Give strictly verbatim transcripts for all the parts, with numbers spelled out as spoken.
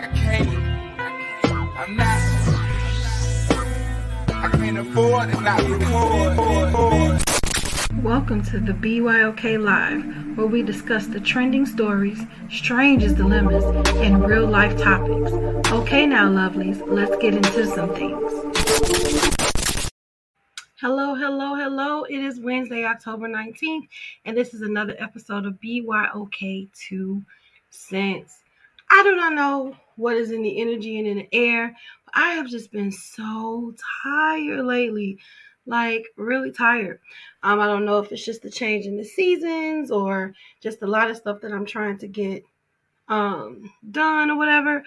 I can't, I'm not, I can't afford to not record. Welcome to the B Y O K Live, where we discuss the trending stories, strangest dilemmas, and real life topics. Okay now, lovelies, let's get into some things. Hello, hello, hello. It is Wednesday, October nineteenth, and this is another episode of B Y O K two Sense. I do not know what is in the energy and in the air. I have just been so tired lately, like really tired. Um, I don't know if it's just the change in the seasons or just a lot of stuff that I'm trying to get um, done or whatever.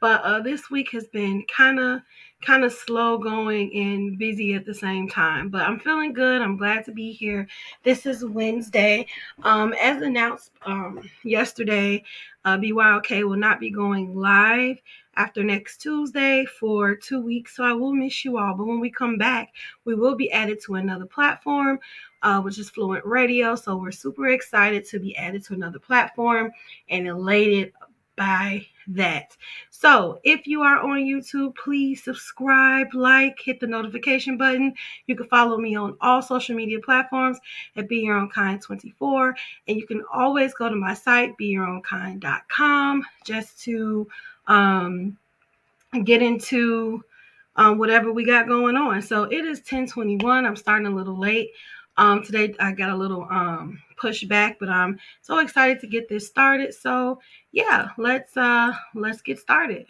But uh, this week has been kind of, kind of slow going and busy at the same time. But I'm feeling good. I'm glad to be here. This is Wednesday. Um, as announced um, yesterday, uh, B Y O K will not be going live after next Tuesday for two weeks. So I will miss you all. But when we come back, we will be added to another platform, uh, which is Fluent Radio. So we're super excited to be added to another platform and elated by that. So if you are on YouTube, please subscribe, like, hit the notification button. You can follow me on all social media platforms at Be Your Own Kind twenty-four. And you can always go to my site, Be Your Own Kind dot com, just to um, get into um, whatever we got going on. So it is ten twenty-one. I'm starting a little late. Um, today I got a little um, pushback, but I'm so excited to get this started. So yeah, let's uh, let's get started.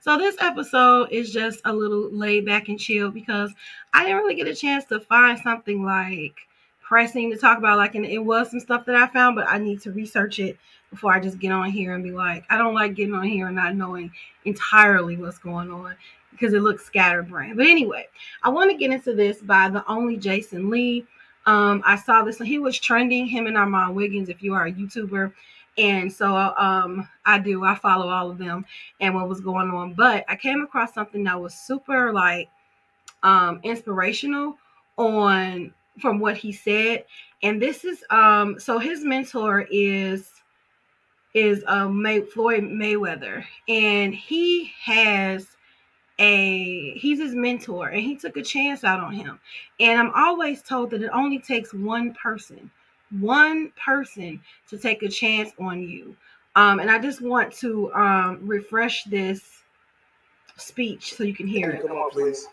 So this episode is just a little laid back and chill because I didn't really get a chance to find something like pressing to talk about. Like, and it was some stuff that I found, but I need to research it before I just get on here and be like, I don't like getting on here and not knowing entirely what's going on because it looks scatterbrained. But anyway, I want to get into this by the only Jason Lee. Um, I saw this, he was trending, him and Armon Wiggins, if you are a YouTuber. And so um, I do, I follow all of them and what was going on. But I came across something that was super like um, inspirational on from what he said. And this is, um, so his mentor is, is um, May, Floyd Mayweather, and he has a, he's his mentor, and he took a chance out on him. And I'm always told that it only takes one person, one person to take a chance on you. Um, and I just want to um, refresh this speech so you can hear it. Come on, please.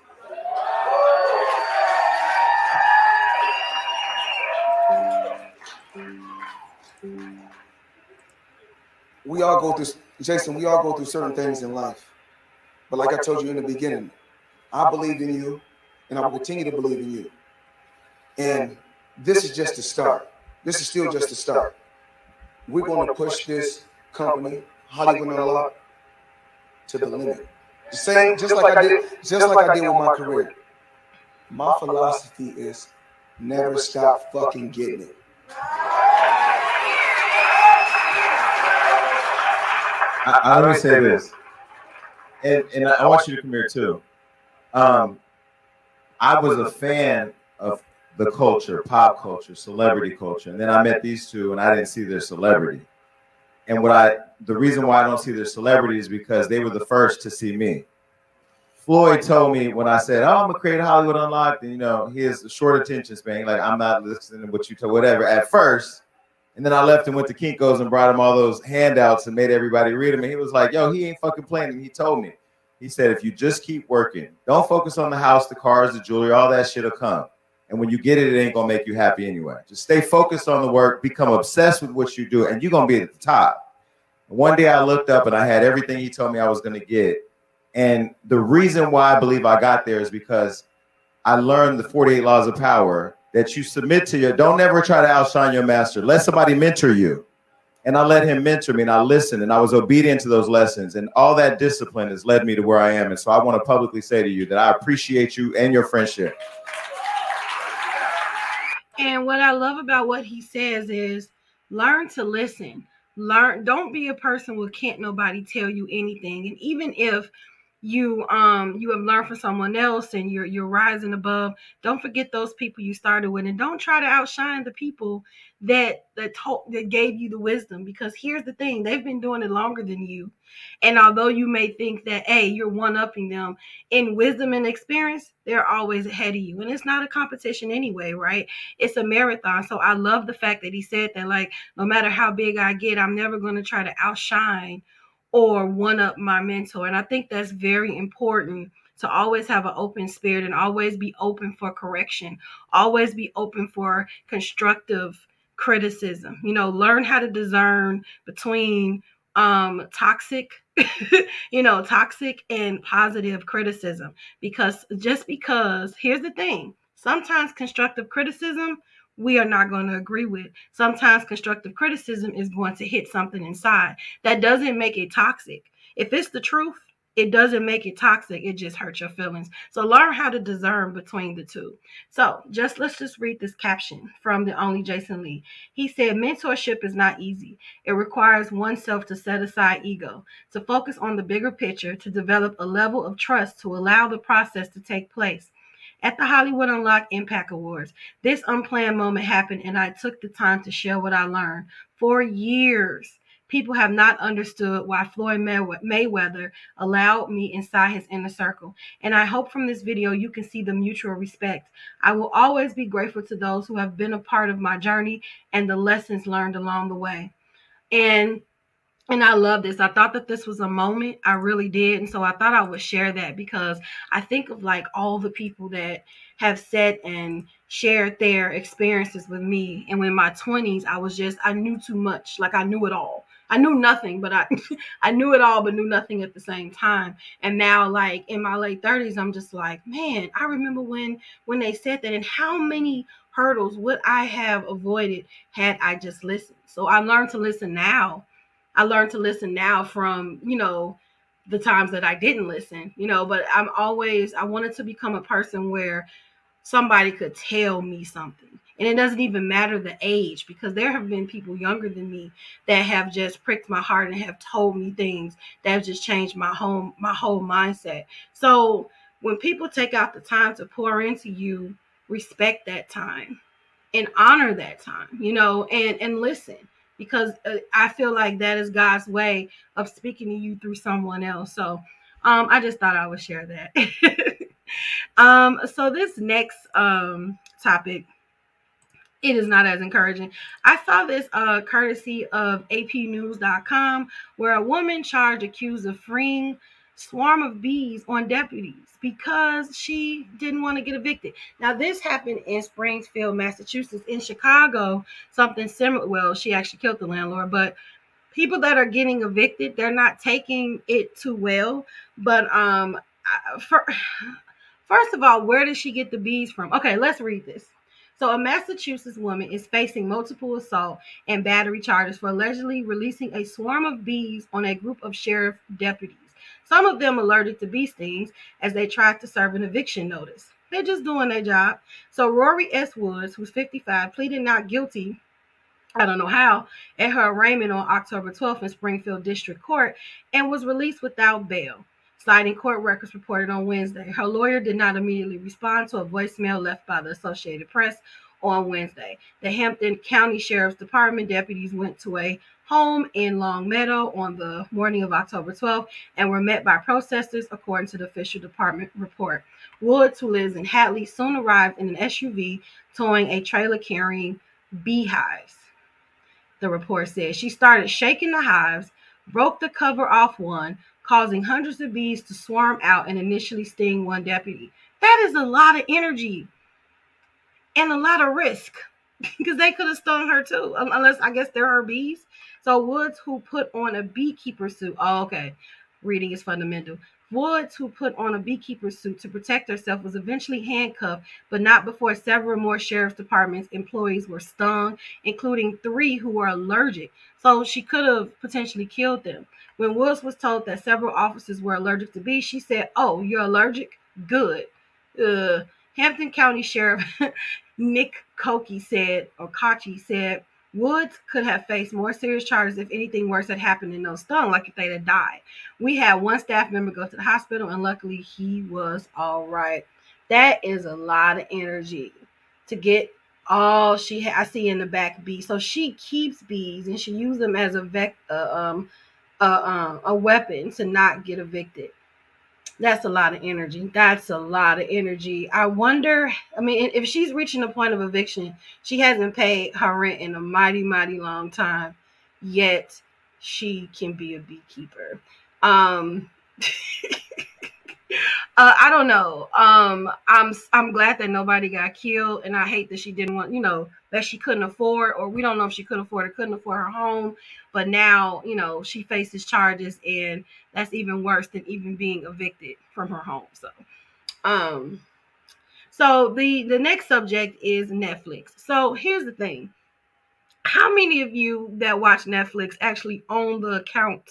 We all go through, Jason, we all go through certain things in life. But like I told you in the beginning, I believed in you and I will continue to believe in you. And this is just the start. This is still just the start. We're going to push this company, Hollywood Unlock, to the limit. The same, just like I did, just like I did with my career. My philosophy is never stop fucking getting it. I, I want to say this, and, and I want you to come here too. Um, I was a fan of the culture, pop culture, celebrity culture, and then I met these two, and I didn't see their celebrity. And what I, the reason why I don't see their celebrity is because they were the first to see me. Floyd told me when I said, "Oh, I'm gonna create Hollywood Unlocked," and you know, he has a short attention span. Like, I'm not listening to what you tell, whatever. At first. And then I left and went to Kinko's and brought him all those handouts and made everybody read them. And he was like, yo, he ain't fucking playing. And he told me, he said, if you just keep working, don't focus on the house, the cars, the jewelry, all that shit will come. And when you get it, it ain't going to make you happy anyway. Just stay focused on the work, become obsessed with what you do, and you're going to be at the top. And one day I looked up and I had everything he told me I was going to get. And the reason why I believe I got there is because I learned the forty-eight Laws of Power. That you submit to your, don't ever try to outshine your master. Let somebody mentor you. And I let him mentor me, and I listened, and I was obedient to those lessons. And all that discipline has led me to where I am. And so I want to publicly say to you that I appreciate you and your friendship. And what I love about what he says is learn to listen. Learn. Don't be a person who can't nobody tell you anything. And even if you um you have learned from someone else and you're you're rising above. Don't forget those people you started with, and don't try to outshine the people that that taught, that gave you the wisdom, because here's the thing, they've been doing it longer than you. And although you may think that, hey, you're one-upping them in wisdom and experience, they're always ahead of you. And it's not a competition anyway, right? It's a marathon. So I love the fact that he said that, like, no matter how big I get, I'm never going to try to outshine or one-up my mentor. And I think that's very important, to always have an open spirit and always be open for correction, always be open for constructive criticism. You know, learn how to discern between um toxic you know toxic and positive criticism, because just because here's the thing, sometimes constructive criticism we are not going to agree with. Sometimes constructive criticism is going to hit something inside. That doesn't make it toxic. If it's the truth, it doesn't make it toxic. It just hurts your feelings. So learn how to discern between the two. So just let's just read this caption from the only Jason Lee. He said, mentorship is not easy. It requires oneself to set aside ego, to focus on the bigger picture, to develop a level of trust, to allow the process to take place. At the Hollywood Unlock Impact Awards, this unplanned moment happened, and I took the time to share what I learned. For years, people have not understood why Floyd Mayweather allowed me inside his inner circle. And I hope from this video you can see the mutual respect. I will always be grateful to those who have been a part of my journey and the lessons learned along the way. And And I love this. I thought that this was a moment. I really did. And so I thought I would share that, because I think of like all the people that have said and shared their experiences with me. And in my twenties, I was just, I knew too much. Like I knew it all. I knew nothing, but I, I knew it all, but knew nothing at the same time. And now, like in my late thirties, I'm just like, man, I remember when, when they said that, and how many hurdles would I have avoided had I just listened. So I learned to listen now. I learned to listen now from, you know, the times that I didn't listen, you know, but I'm always, I wanted to become a person where somebody could tell me something. And it doesn't even matter the age, because there have been people younger than me that have just pricked my heart and have told me things that have just changed my home, my whole mindset. So when people take out the time to pour into you, respect that time and honor that time, you know, and, and listen. Because I feel like that is God's way of speaking to you through someone else. So um, I just thought I would share that. um, so this next um, topic, it is not as encouraging. I saw this uh, courtesy of A P news dot com, where a woman charged accused of freeing swarm of bees on deputies because she didn't want to get evicted. Now, this happened in Springfield, Massachusetts. In Chicago, something similar. Well, she actually killed the landlord, but people that are getting evicted, they're not taking it too well. But um, for, first of all, where did she get the bees from? Okay, let's read this. So a Massachusetts woman is facing multiple assault and battery charges for allegedly releasing a swarm of bees on a group of sheriff deputies. Some of them alerted to bee stings as they tried to serve an eviction notice. They're just doing their job. So Rory S. Woods, who's fifty-five, pleaded not guilty, I don't know how, at her arraignment on October twelfth in Springfield District Court, and was released without bail, citing court records reported on Wednesday. Her lawyer did not immediately respond to a voicemail left by the Associated Press on Wednesday. The Hampton County Sheriff's Department deputies went to a home in Long Meadow on the morning of October twelfth and were met by protesters, according to the official department report. Woods, who lives in Hatley, soon arrived in an S U V towing a trailer carrying beehives, the report said. She started shaking the hives, broke the cover off one, causing hundreds of bees to swarm out and initially sting one deputy. That is a lot of energy and a lot of risk, because they could have stung her too, unless I guess they're her bees. So Woods, who put on a beekeeper suit, oh, okay, reading is fundamental. Woods, who put on a beekeeper suit to protect herself, was eventually handcuffed, but not before several more sheriff's department's employees were stung, including three who were allergic. So she could have potentially killed them. When Woods was told that several officers were allergic to bees, she said, oh, you're allergic? Good. Uh, Hampton County Sheriff Nick Cockey said, or Cockey said, Woods could have faced more serious charges if anything worse had happened in those stung, like if they'd have died. We had one staff member go to the hospital, and luckily he was all right. That is a lot of energy to get all she had. I see in the back bee. So she keeps bees, and she used them as a vec, uh, um, uh, um, a weapon to not get evicted. That's a lot of energy. That's a lot of energy. I wonder, I mean, if she's reaching the point of eviction, she hasn't paid her rent in a mighty, mighty long time, yet she can be a beekeeper. Um, Uh, I don't know. Um, I'm I'm glad that nobody got killed, and I hate that she didn't want, you know, that she couldn't afford, or we don't know if she could afford or couldn't afford her home. But now, you know, she faces charges, and that's even worse than even being evicted from her home. So, um, so the the next subject is Netflix. So here's the thing: how many of you that watch Netflix actually own the account?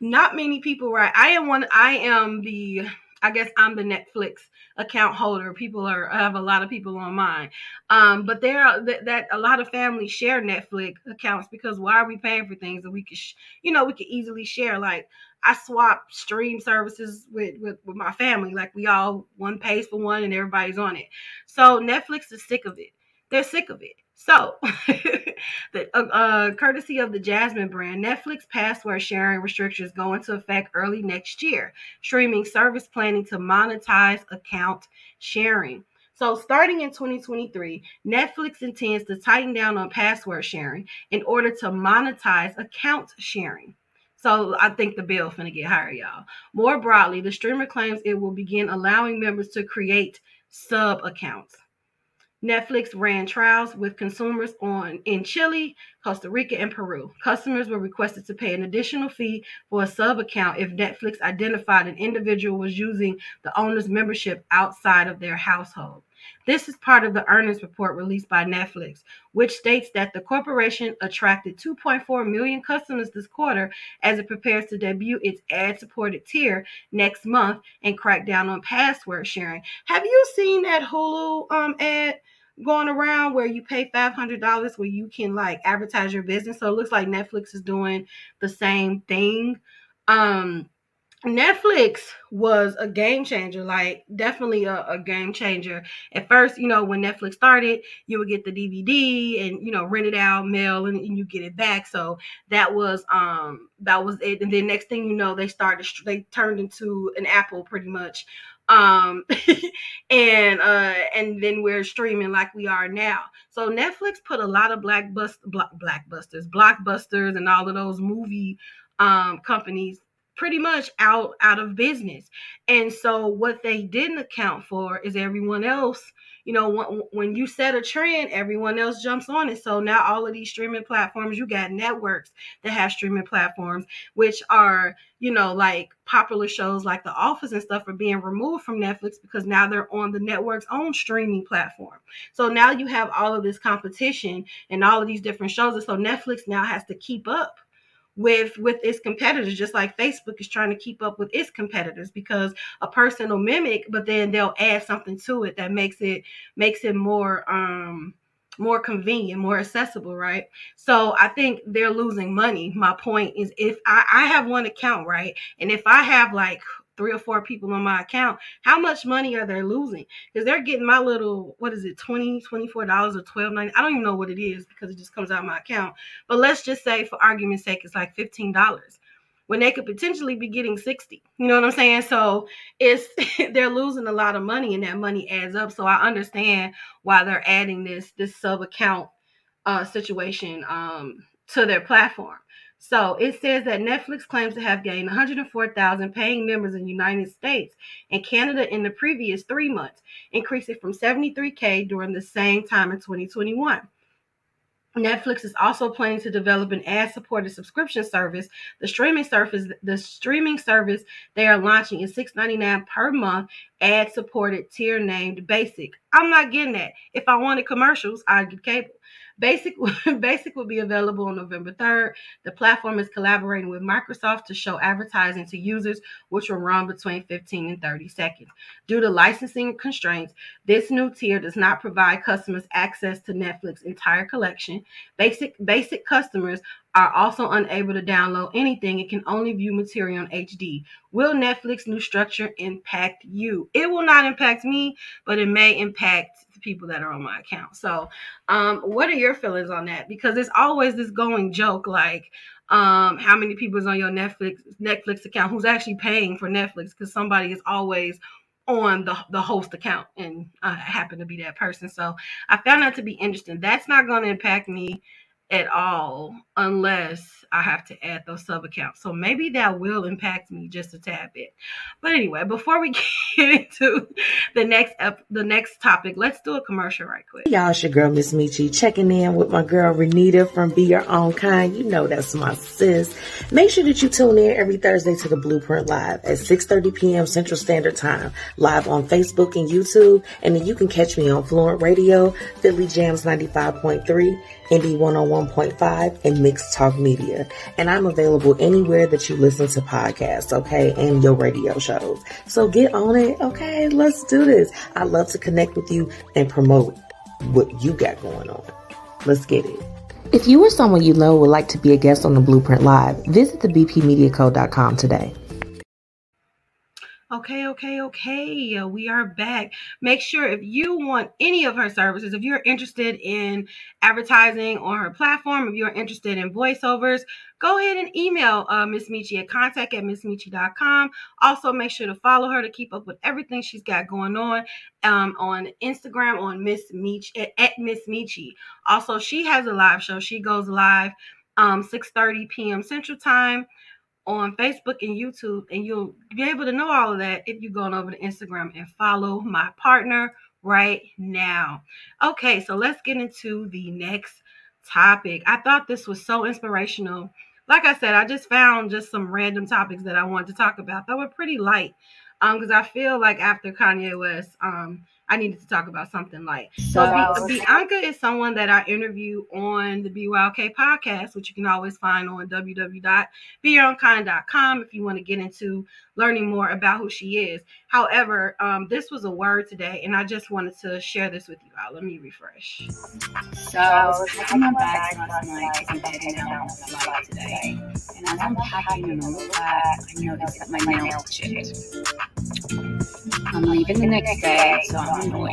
Not many people, right? I am one. I am the, I guess I'm the Netflix account holder. People are, I have a lot of people on mine. Um, but there are th- that a lot of families share Netflix accounts, because why are we paying for things that we could, sh- you know, we could easily share? Like I swap stream services with, with, with my family. Like we all, one pays for one and everybody's on it. So Netflix is sick of it. They're sick of it. So, the, uh, uh, courtesy of the Jasmine brand, Netflix password sharing restrictions go into effect early next year. Streaming service planning to monetize account sharing. So, starting in twenty twenty-three, Netflix intends to tighten down on password sharing in order to monetize account sharing. So I think the bill finna get higher, y'all. More broadly, the streamer claims it will begin allowing members to create sub accounts. Netflix ran trials with consumers on in Chile, Costa Rica, and Peru. Customers were requested to pay an additional fee for a sub-account if Netflix identified an individual was using the owner's membership outside of their household. This is part of the earnings report released by Netflix, which states that the corporation attracted two point four million customers this quarter as it prepares to debut its ad-supported tier next month and crack down on password sharing. Have you seen that Hulu um ad going around where you pay five hundred dollars where you can like advertise your business? So it looks like Netflix is doing the same thing. Um, Netflix was a game changer, like definitely a, a game changer. At first, you know, when Netflix started, you would get the D V D and, you know, rent it out, mail, and, and you get it back. So that was um that was it. And then next thing you know, they started they turned into an Apple pretty much. Um, and, uh, and then we're streaming like we are now. So Netflix put a lot of blackbust, block, blackbusters, blockbusters and all of those movie, um, companies pretty much out, out of business. And so what they didn't account for is everyone else, you know, when, when you set a trend, everyone else jumps on it. So now all of these streaming platforms, you got networks that have streaming platforms, which are, you know, like popular shows like The Office and stuff are being removed from Netflix because now they're on the network's own streaming platform. So now you have all of this competition and all of these different shows. And so Netflix now has to keep up with with its competitors, just like Facebook is trying to keep up with its competitors, because a person will mimic, but then they'll add something to it that makes it makes it more um more convenient, more accessible, right? So I think they're losing money. My point is, if I, I have one account, right? And if I have like three or four people on my account, how much money are they losing? Because they're getting my little, what is it, twenty dollars, twenty-four dollars or twelve dollars and ninety cents. I don't even know what it is because it just comes out of my account. But let's just say for argument's sake, it's like fifteen dollars when they could potentially be getting sixty dollars. You know what I'm saying? So it's they're losing a lot of money, and that money adds up. So I understand why they're adding this this sub-account uh, situation um, to their platform. So it says that Netflix claims to have gained one hundred four thousand paying members in the United States and Canada in the previous three months, increasing from seventy-three thousand during the same time in twenty twenty-one. Netflix is also planning to develop an ad-supported subscription service. The streaming service, the streaming service they are launching is six dollars and ninety-nine cents per month, ad-supported tier named Basic. I'm not getting that. If I wanted commercials, I'd get cable. Basic, Basic will be available on November third. The platform is collaborating with Microsoft to show advertising to users, which will run between fifteen and thirty seconds. Due to licensing constraints, this new tier does not provide customers access to Netflix's entire collection. Basic, basic customers are also unable to download anything and can only view material on H D. Will Netflix's new structure impact you? It will not impact me, but it may impact the people that are on my account. So um, what are your feelings on that? Because there's always this going joke, like um, how many people is on your Netflix Netflix account who's actually paying for Netflix, because somebody is always on the, the host account, and I happen to be that person. So I found that to be interesting. That's not going to impact me at all unless I have to add those sub accounts. So maybe that will impact me just a tad bit. But anyway, before we get into the next ep- the next topic, let's do a commercial right quick. Hey y'all, it's your girl Miss Michi checking in with my girl Renita from Be Your Own Kind. You know that's my sis. Make sure that you tune in every Thursday to the Blueprint Live at six thirty p.m. Central Standard Time, live on Facebook and YouTube, and then you can catch me on Fluent Radio, Philly Jams ninety-five point three, Indy one oh one point five, and Mixed Talk Media. And I'm available anywhere that you listen to podcasts, okay, and your radio shows. So get on it, okay? Let's do this. I love to connect with you and promote what you got going on. Let's get it. If you or someone you know would like to be a guest on the Blueprint Live, visit the b p media co dot com today. Okay, okay, okay. We are back. Make sure if you want any of her services, if you're interested in advertising on her platform, if you're interested in voiceovers, go ahead and email uh, Miss Michi at contact at miss michi dot com. Also, make sure to follow her to keep up with everything she's got going on um, on Instagram on Miss Michi at, at Miss Michi. Also, she has a live show. She goes live um, six thirty p.m. Central Time on Facebook and YouTube, and you'll be able to know all of that if you go on over to Instagram and follow my partner right now. Okay, so let's get into the next topic. I thought this was so inspirational. Like I said, I just found just some random topics that I wanted to talk about that were pretty light, um, because I feel like after Kanye West, um, I needed to talk about something light. So Be- Bianca is someone that I interview on the B Y O K podcast, which you can always find on w w w dot be your own kind dot com if you want to get into learning more about who she is. However, um, this was a word today, and I just wanted to share this with you all. Let me refresh. So I was packing my bags last night and heading out on the flight today. And as I'm packing and all the bags, I noticed that my nails were chipped. I'm leaving the next day, so I'm annoyed.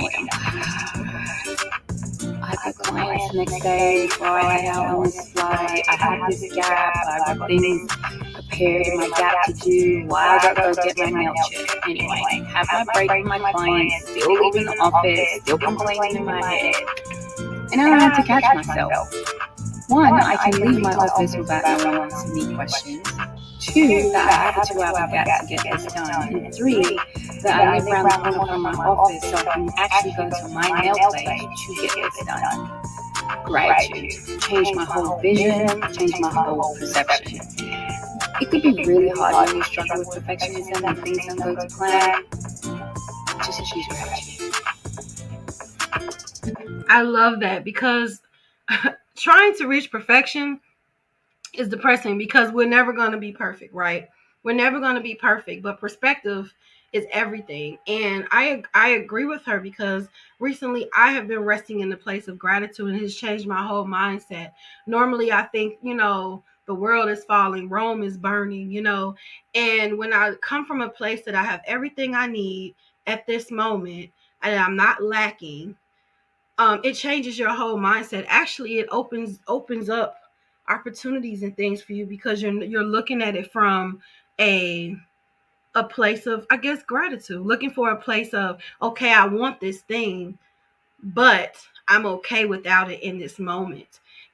I got clients next day before I head out on this flight. I had this gap, I got things prepared in my gap to do. Why I gotta go get my nail checked? Anyway, have my break with my clients, still leaving the office, still complaining in my head. And I don't have to catch myself. One, I can leave my office without anyone asking me questions. Two, that I have a two-hour gap to get this done. And three, that I live around the corner from my office, so I can actually go to my nail place to get this done. Gratitude. Change my whole vision, change my whole perception. It could be really hard when you struggle with perfectionism and things don't go to plan. Just choose gratitude. I love that, because trying to reach perfection is depressing, because we're never going to be perfect, right? We're never going to be perfect, but perspective is everything. And I I agree with her, because recently I have been resting in the place of gratitude, and has changed my whole mindset. Normally I think, you know, the world is falling, Rome is burning, you know, and when I come from a place that I have everything I need at this moment and I'm not lacking, um, it changes your whole mindset. Actually, it opens opens up opportunities and things for you, because you're you're looking at it from a a place of, I guess, gratitude, looking for a place of, okay, I want this thing, but I'm okay without it in this moment.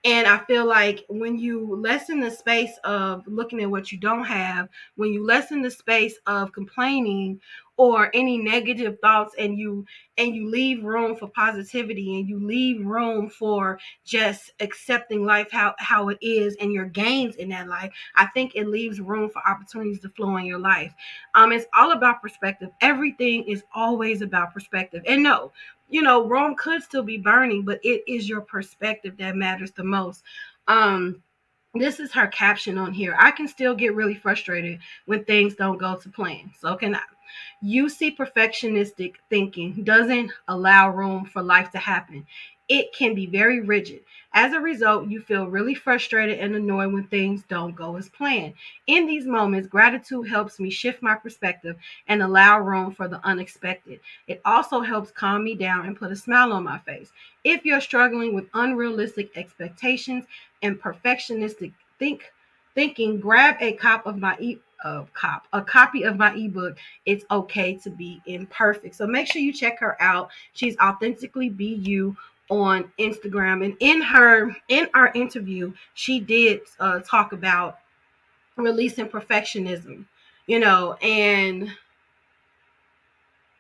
And I feel like when you lessen the space of looking at what you don't have, when you lessen the space of complaining or any negative thoughts, and you and you leave room for positivity, and you leave room for just accepting life how, how it is and your gains in that life, I think it leaves room for opportunities to flow in your life. Um, it's all about perspective. Everything is always about perspective. And no, you know, Rome could still be burning, but it is your perspective that matters the most. Um, this is her caption on here. I can still get really frustrated when things don't go to plan. So can I. You see, perfectionistic thinking doesn't allow room for life to happen. It can be very rigid. As a result, you feel really frustrated and annoyed when things don't go as planned. In these moments, gratitude helps me shift my perspective and allow room for the unexpected. It also helps calm me down and put a smile on my face. If you're struggling with unrealistic expectations and perfectionistic think, thinking, grab a cop of my e- uh, cop, a copy of my ebook. It's okay to be imperfect. So make sure you check her out. She's Authentically Be You on Instagram, and in her in our interview, she did uh, talk about releasing perfectionism, you know, and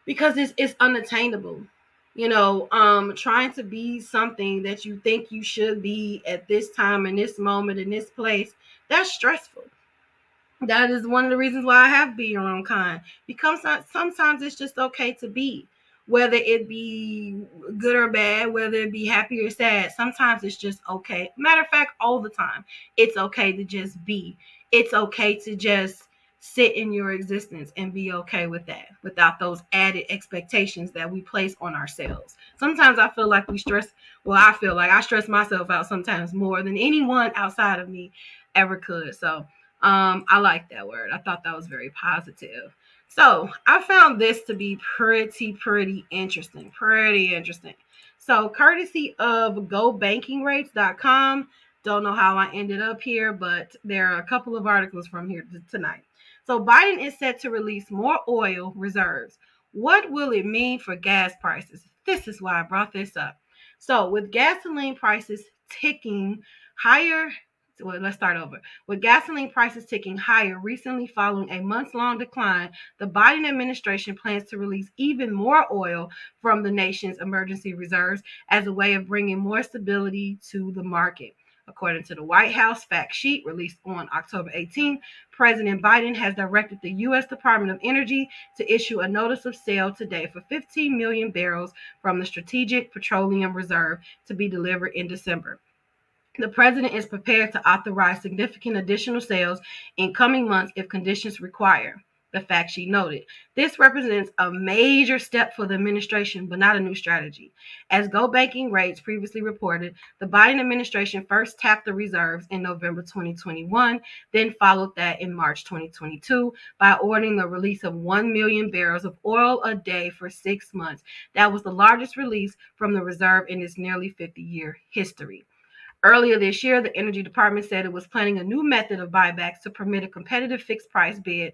because it's it's unattainable, you know, um, trying to be something that you think you should be at this time, in this moment, in this place, that's stressful. That is one of the reasons why I have Be Your Own Kind. Because sometimes it's just okay to be. Whether it be good or bad, whether it be happy or sad, sometimes it's just okay. Matter of fact, all the time, it's okay to just be. It's okay to just sit in your existence and be okay with that without those added expectations that we place on ourselves. Sometimes I feel like we stress, well, I feel like I stress myself out sometimes more than anyone outside of me ever could. So um, I like that word. I thought that was very positive. So I found this to be pretty, pretty interesting, pretty interesting. So courtesy of Go Banking Rates dot com. Don't know how I ended up here, but there are a couple of articles from here tonight. So Biden is set to release more oil reserves. What will it mean for gas prices? This is why I brought this up. So with gasoline prices ticking higher, Well, let's start over. With gasoline prices ticking higher recently following a months-long decline, the Biden administration plans to release even more oil from the nation's emergency reserves as a way of bringing more stability to the market. According to the White House fact sheet released on October eighteenth, President Biden has directed the U S Department of Energy to issue a notice of sale today for fifteen million barrels from the Strategic Petroleum Reserve to be delivered in December. The president is prepared to authorize significant additional sales in coming months if conditions require, the fact sheet noted. This represents a major step for the administration, but not a new strategy. As Go Banking Rates previously reported, the Biden administration first tapped the reserves in November twenty twenty-one, then followed that in March twenty twenty-two by ordering the release of one million barrels of oil a day for six months. That was the largest release from the reserve in its nearly fifty-year history. Earlier this year, the Energy Department said it was planning a new method of buybacks to permit a competitive fixed price bid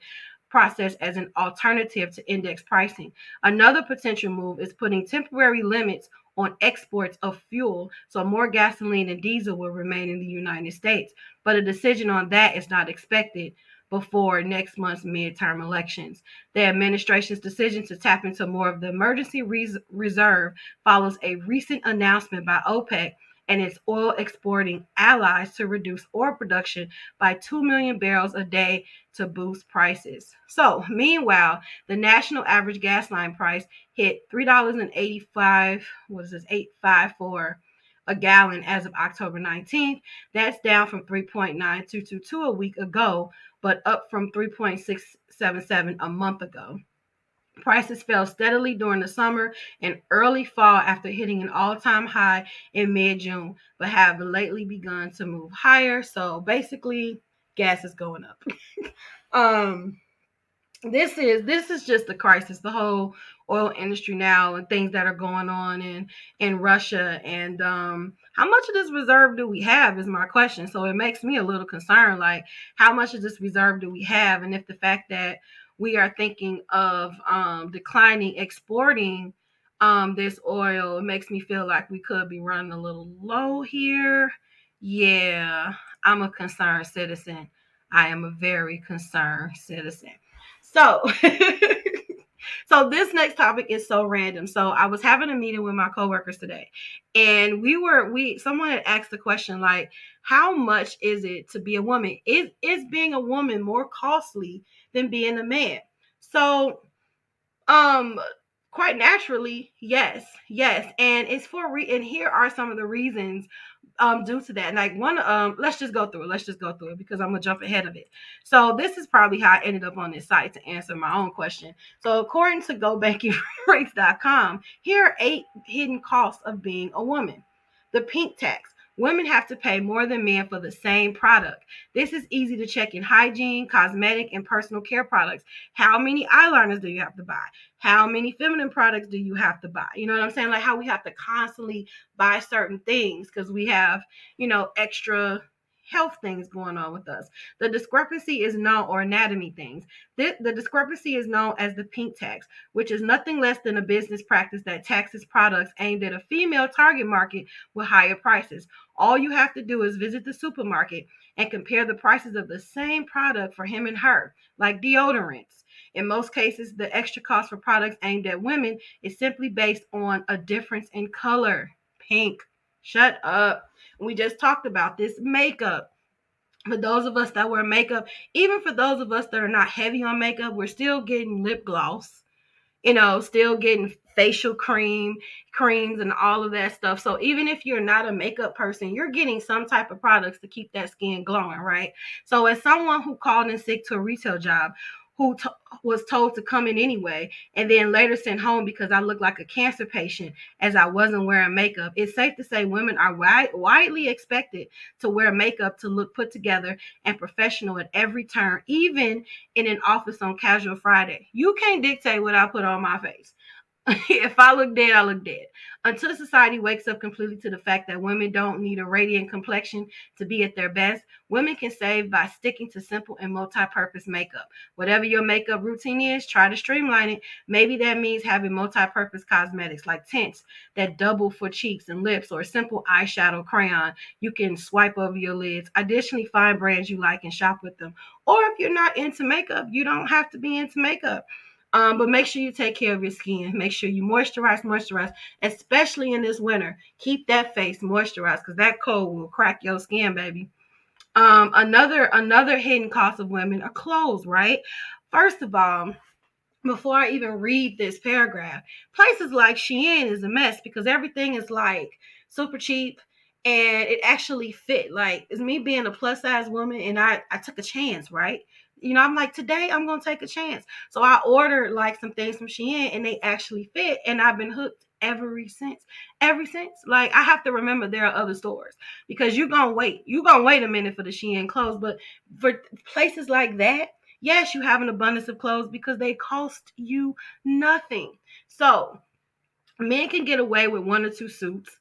process as an alternative to index pricing. Another potential move is putting temporary limits on exports of fuel, so more gasoline and diesel will remain in the United States. But a decision on that is not expected before next month's midterm elections. The administration's decision to tap into more of the emergency res- reserve follows a recent announcement by OPEC and its oil exporting allies to reduce oil production by two million barrels a day to boost prices. So, meanwhile, the national average gas line price hit three dollars and eighty-five cents, what is this, eight fifty-four a gallon as of October nineteenth. That's down from three point nine two two two a week ago, but up from three point six seven seven a month ago. Prices fell steadily during the summer and early fall after hitting an all-time high in mid-June, but have lately begun to move higher. So basically, gas is going up. um, this is this is just the crisis, the whole oil industry now, and things that are going on in, in Russia. And um, how much of this reserve do we have is my question. So it makes me a little concerned, like how much of this reserve do we have? And if the fact that we are thinking of um, declining, exporting um, this oil, it makes me feel like we could be running a little low here. Yeah, I'm a concerned citizen. I am a very concerned citizen. So, so this next topic is so random. So I was having a meeting with my coworkers today, and we were, we, someone had asked the question, like, how much is it to be a woman? Is, is being a woman more costly than being a man? So, um, Quite naturally, yes, yes. And it's for re- and here are some of the reasons um, due to that. And like one, um, let's just go through it. Let's just go through it because I'm gonna jump ahead of it. So this is probably how I ended up on this site to answer my own question. So according to Go Banking Rates dot com, here are eight hidden costs of being a woman. The pink tax. Women have to pay more than men for the same product. This is easy to check in hygiene, cosmetic, and personal care products. How many eyeliners do you have to buy? How many feminine products do you have to buy? You know what I'm saying? Like how we have to constantly buy certain things because we have, you know, extra health things going on with us. The discrepancy is known, or anatomy things. The, the discrepancy is known as the pink tax, which is nothing less than a business practice that taxes products aimed at a female target market with higher prices. All you have to do is visit the supermarket and compare the prices of the same product for him and her, like deodorants. In most cases, the extra cost for products aimed at women is simply based on a difference in color. Pink. Shut up. We just talked about this makeup. For those of us that wear makeup, even for those of us that are not heavy on makeup, we're still getting lip gloss, you know, still getting facial cream, creams and all of that stuff. So even if you're not a makeup person, you're getting some type of products to keep that skin glowing, right? So as someone who called in sick to a retail job, who t- was told to come in anyway, and then later sent home because I looked like a cancer patient as I wasn't wearing makeup. It's safe to say women are wide, widely expected to wear makeup to look put together and professional at every turn, even in an office on casual Friday. You can't dictate what I put on my face. If I look dead, I look dead. Until society wakes up completely to the fact that women don't need a radiant complexion to be at their best, women can save by sticking to simple and multi-purpose makeup. Whatever your makeup routine is, try to streamline it. Maybe that means having multi-purpose cosmetics like tints that double for cheeks and lips, or simple eyeshadow crayon you can swipe over your lids. Additionally, find brands you like and shop with them. Or if you're not into makeup, you don't have to be into makeup. Um, but make sure you take care of your skin. Make sure you moisturize, moisturize, especially in this winter. Keep that face moisturized because that cold will crack your skin, baby. Um, another another hidden cost of women are clothes, right? First of all, before I even read this paragraph, places like Shein is a mess because everything is like super cheap. And it actually fit. Like, it's me being a plus size woman, and I, I took a chance, right? You know, I'm like, today I'm going to take a chance. So I ordered like some things from Shein and they actually fit. And I've been hooked ever since, ever since. Like, I have to remember there are other stores because you're going to wait. You're going to wait a minute for the Shein clothes. But for places like that, yes, you have an abundance of clothes because they cost you nothing. So men can get away with one or two suits.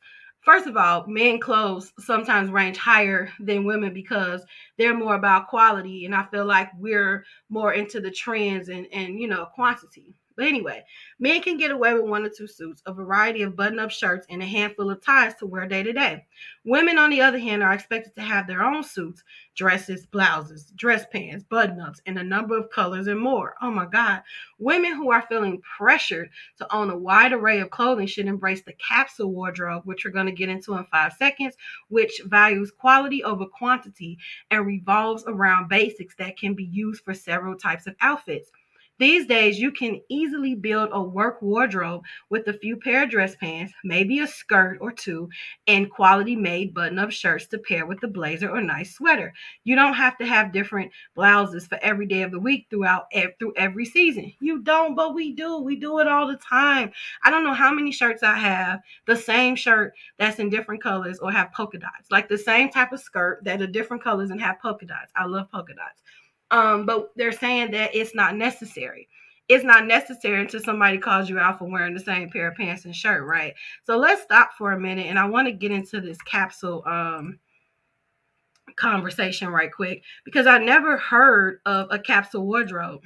First of all, men clothes sometimes range higher than women because they're more about quality. And I feel like we're more into the trends and, and you know, quantity. But anyway, men can get away with one or two suits, a variety of button-up shirts, and a handful of ties to wear day to day. Women, on the other hand, are expected to have their own suits, dresses, blouses, dress pants, button-ups, and a number of colors and more. Oh my God. Women who are feeling pressured to own a wide array of clothing should embrace the capsule wardrobe, which we're going to get into in five seconds, which values quality over quantity and revolves around basics that can be used for several types of outfits. These days, you can easily build a work wardrobe with a few pair of dress pants, maybe a skirt or two, and quality-made button-up shirts to pair with a blazer or nice sweater. You don't have to have different blouses for every day of the week throughout through every season. You don't, but we do. We do it all the time. I don't know how many shirts I have, the same shirt that's in different colors or have polka dots, like the same type of skirt that are different colors and have polka dots. I love polka dots. Um, but they're saying that it's not necessary. It's not necessary until somebody calls you out for wearing the same pair of pants and shirt, right? So let's stop for a minute, and I want to get into this capsule um, conversation right quick because I never heard of a capsule wardrobe.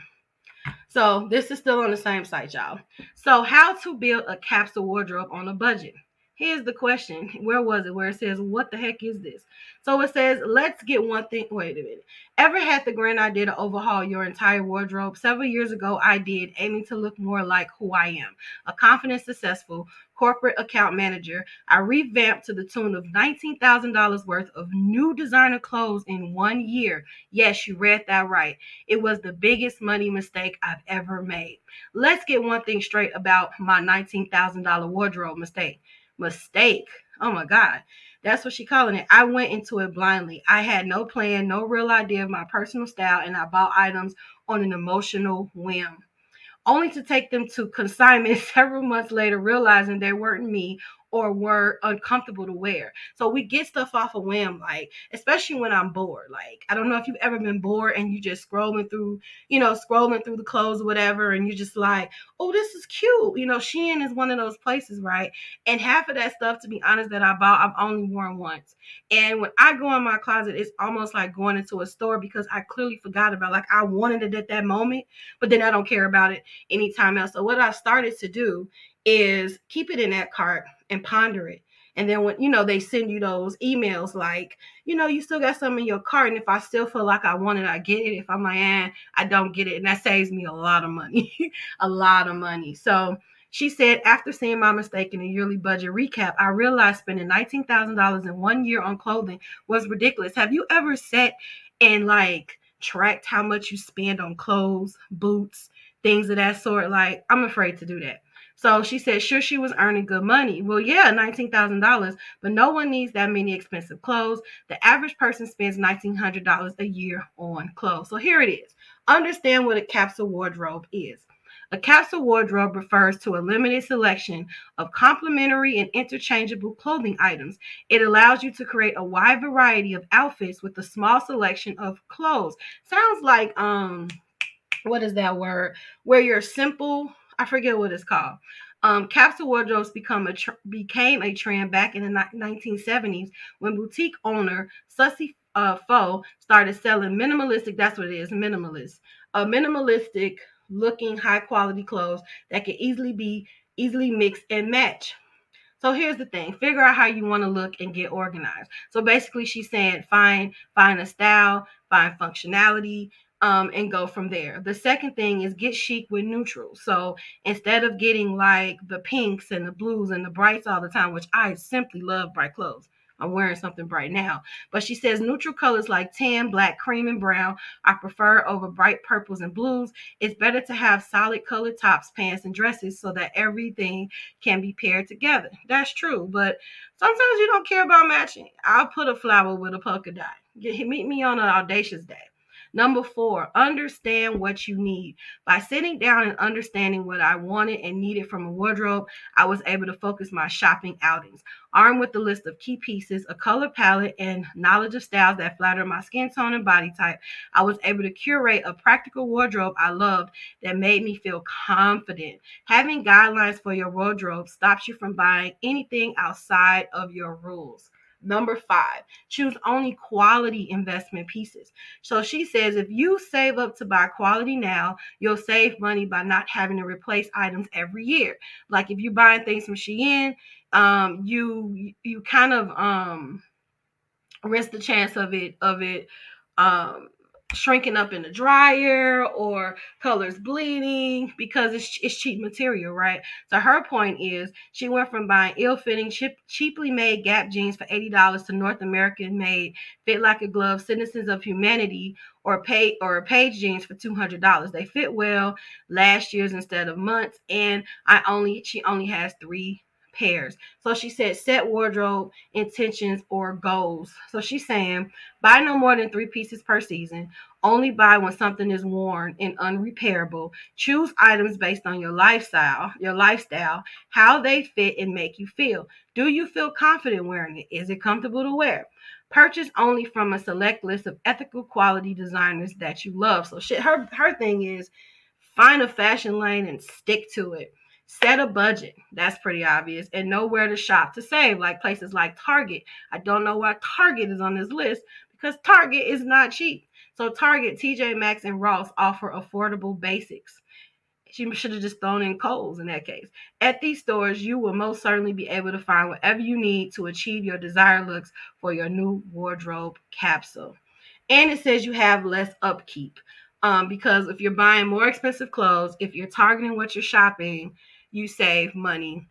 So this is still on the same site, y'all. So how to build a capsule wardrobe on a budget. here's the question. Where was it? Where it says, what the heck is this? So it says, let's get one thing. Wait a minute. Ever had the grand idea to overhaul your entire wardrobe? Several years ago, I did, aiming to look more like who I am. A confident, successful corporate account manager. I revamped to the tune of nineteen thousand dollars worth of new designer clothes in one year. Yes, you read that right. It was the biggest money mistake I've ever made. Let's get one thing straight about my nineteen thousand dollars wardrobe mistake. Mistake. Oh my God. That's what she's calling it. I went into it blindly. I had no plan, no real idea of my personal style, and I bought items on an emotional whim, only to take them to consignment several months later, realizing they weren't me or were uncomfortable to wear. So we get stuff off a whim, like, especially when I'm bored. Like, I don't know if you've ever been bored and you just scrolling through, you know, scrolling through the clothes or whatever, and you're just like, oh, this is cute. You know, Shein is one of those places, right? And half of that stuff, to be honest, that I bought, I've only worn once. And when I go in my closet, it's almost like going into a store because I clearly forgot about it. Like, I wanted it at that moment, but then I don't care about it anytime else. So what I started to do is keep it in that cart and ponder it. And then when, you know, they send you those emails like, you know, you still got some in your cart. And if I still feel like I want it, I get it. If I'm like, eh, I don't get it. And that saves me a lot of money, a lot of money. So she said, after seeing my mistake in a yearly budget recap, I realized spending nineteen thousand dollars in one year on clothing was ridiculous. Have you ever sat and like tracked how much you spend on clothes, boots, things of that sort? Like, I'm afraid to do that. So she said, sure, she was earning good money. Well, yeah, nineteen thousand dollars, but no one needs that many expensive clothes. The average person spends nineteen hundred dollars a year on clothes. So here it is. Understand what a capsule wardrobe is. A capsule wardrobe refers to a limited selection of complementary and interchangeable clothing items. It allows you to create a wide variety of outfits with a small selection of clothes. Sounds like, um, what is that word? Where you're simple... I forget what it's called. Um, capsule wardrobes become a tr- became a trend back in the nineteen seventies when boutique owner Susie uh, Foe started selling minimalistic, that's what it is, minimalist, uh, minimalistic looking high quality clothes that can easily be easily mixed and match. So here's the thing, figure out how you want to look and get organized. So basically she's saying find, find a style, find functionality, Um, and go from there. The second thing is get chic with neutrals. So instead of getting like the pinks and the blues and the brights all the time, which I simply love bright clothes. I'm wearing something bright now. But she says neutral colors like tan, black, cream, and brown are preferred over bright purples and blues. It's better to have solid colored tops, pants, and dresses so that everything can be paired together. That's true, but sometimes you don't care about matching. I'll put a flower with a polka dot. Meet me on an audacious day. Number four, understand what you need. By sitting down and understanding what I wanted and needed from a wardrobe, I was able to focus my shopping outings. Armed with a list of key pieces, a color palette, and knowledge of styles that flatter my skin tone and body type, I was able to curate a practical wardrobe I loved that made me feel confident. Having guidelines for your wardrobe stops you from buying anything outside of your rules. Number five, choose only quality investment pieces. So she says, if you save up to buy quality now, you'll save money by not having to replace items every year. Like if you're buying things from Shein, um, you you kind of um, risk the chance of it of it um, shrinking up in the dryer or colors bleeding because it's, it's cheap material, right? So her point is she went from buying ill-fitting, cheap, cheaply made Gap jeans for eighty dollars to North American-made Fit Like a Glove Citizens of Humanity or pay or page jeans for two hundred dollars. They fit well, last year's instead of months, and I only she only has three pairs. So she said, set wardrobe intentions or goals. So she's saying, buy no more than three pieces per season. Only buy when something is worn and unrepairable. Choose items based on your lifestyle, your lifestyle, how they fit and make you feel. Do you feel confident wearing it? Is it comfortable to wear? Purchase only from a select list of ethical quality designers that you love. So shit, her, her thing is find a fashion lane and stick to it. Set a budget, that's pretty obvious, and know where to shop to save, like places like Target. I don't know why Target is on this list because Target is not cheap. So Target, T J Maxx, and Ross offer affordable basics. She should have just thrown in Kohl's in that case. At these stores, you will most certainly be able to find whatever you need to achieve your desired looks for your new wardrobe capsule. And it says you have less upkeep um, because if you're buying more expensive clothes, if you're targeting what you're shopping, you save money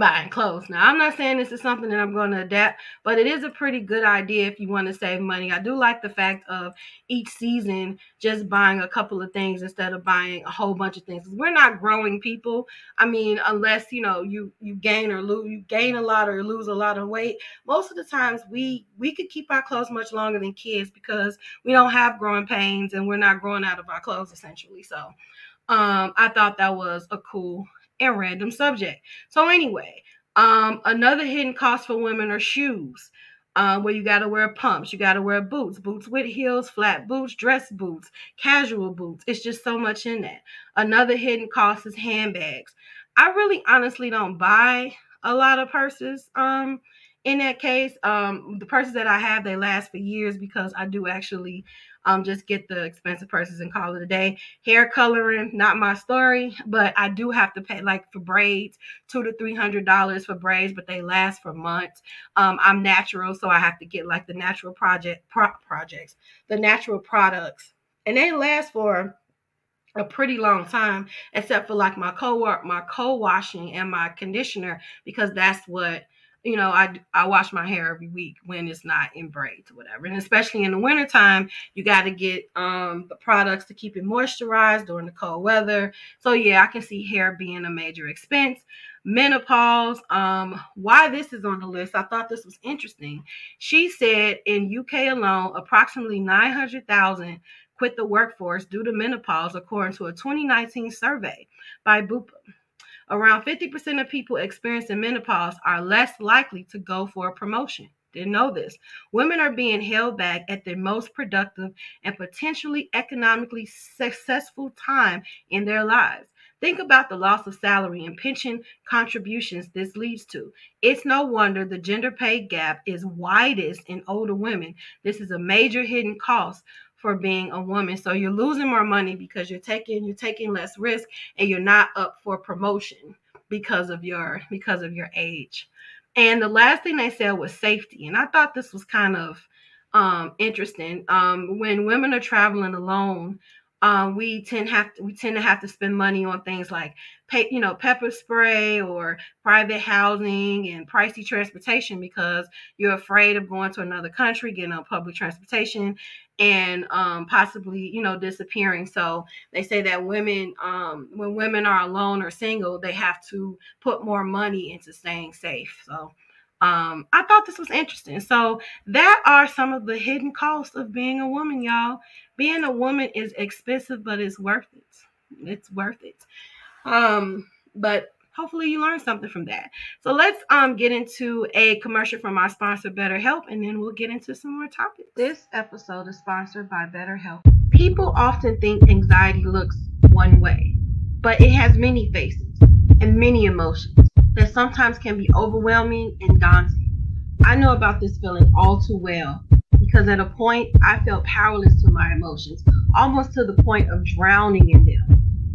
buying clothes. Now, I'm not saying this is something that I'm going to adapt, but it is a pretty good idea if you want to save money. I do like the fact of each season just buying a couple of things instead of buying a whole bunch of things. We're not growing people. I mean, unless, you know, you you gain or lose, you gain a lot or lose a lot of weight. Most of the times we we could keep our clothes much longer than kids because we don't have growing pains and we're not growing out of our clothes essentially. So um, I thought that was a cool and random subject. So anyway, um, another hidden cost for women are shoes, uh, where you got to wear pumps, you got to wear boots, boots with heels, flat boots, dress boots, casual boots. It's just so much in that. Another hidden cost is handbags. I really honestly don't buy a lot of purses. Um, in that case, um, the purses that I have, they last for years because I do actually Um, just get the expensive purses and call it a day. Hair coloring, not my story, but I do have to pay like for braids, two to three hundred dollars for braids, but they last for months. Um, I'm natural, so I have to get like the natural project pro- projects, the natural products, and they last for a pretty long time, except for like my co-work, my co-washing, and my conditioner, because that's what. You know, I, I wash my hair every week when it's not in braids or whatever. And especially in the wintertime, you got to get um, the products to keep it moisturized during the cold weather. So, yeah, I can see hair being a major expense. Menopause, um, why this is on the list, I thought this was interesting. She said in U K alone, approximately nine hundred thousand quit the workforce due to menopause, according to a twenty nineteen survey by BUPA. Around fifty percent of people experiencing menopause are less likely to go for a promotion. Didn't know this. Women are being held back at their most productive and potentially economically successful time in their lives. Think about the loss of salary and pension contributions this leads to. It's no wonder the gender pay gap is widest in older women. This is a major hidden cost for being a woman. So you're losing more money because you're taking you're taking less risk and you're not up for promotion because of your because of your age. And the last thing they said was safety. And I thought this was kind of um, interesting. Um, when women are traveling alone, um, we tend have to, we tend to have to spend money on things like pay, you know, pepper spray or private housing and pricey transportation because you're afraid of going to another country, getting on public transportation, and um, possibly, you know, disappearing. So they say that women, um, when women are alone or single, they have to put more money into staying safe. So um, I thought this was interesting. So that are some of the hidden costs of being a woman, y'all. Being a woman is expensive, but it's worth it. It's worth it. Um, but hopefully you learned something from that. So let's um, get into a commercial from our sponsor, BetterHelp, and then we'll get into some more topics. This episode is sponsored by BetterHelp. People often think anxiety looks one way, but it has many faces and many emotions that sometimes can be overwhelming and daunting. I know about this feeling all too well because at a point I felt powerless to my emotions, almost to the point of drowning in them.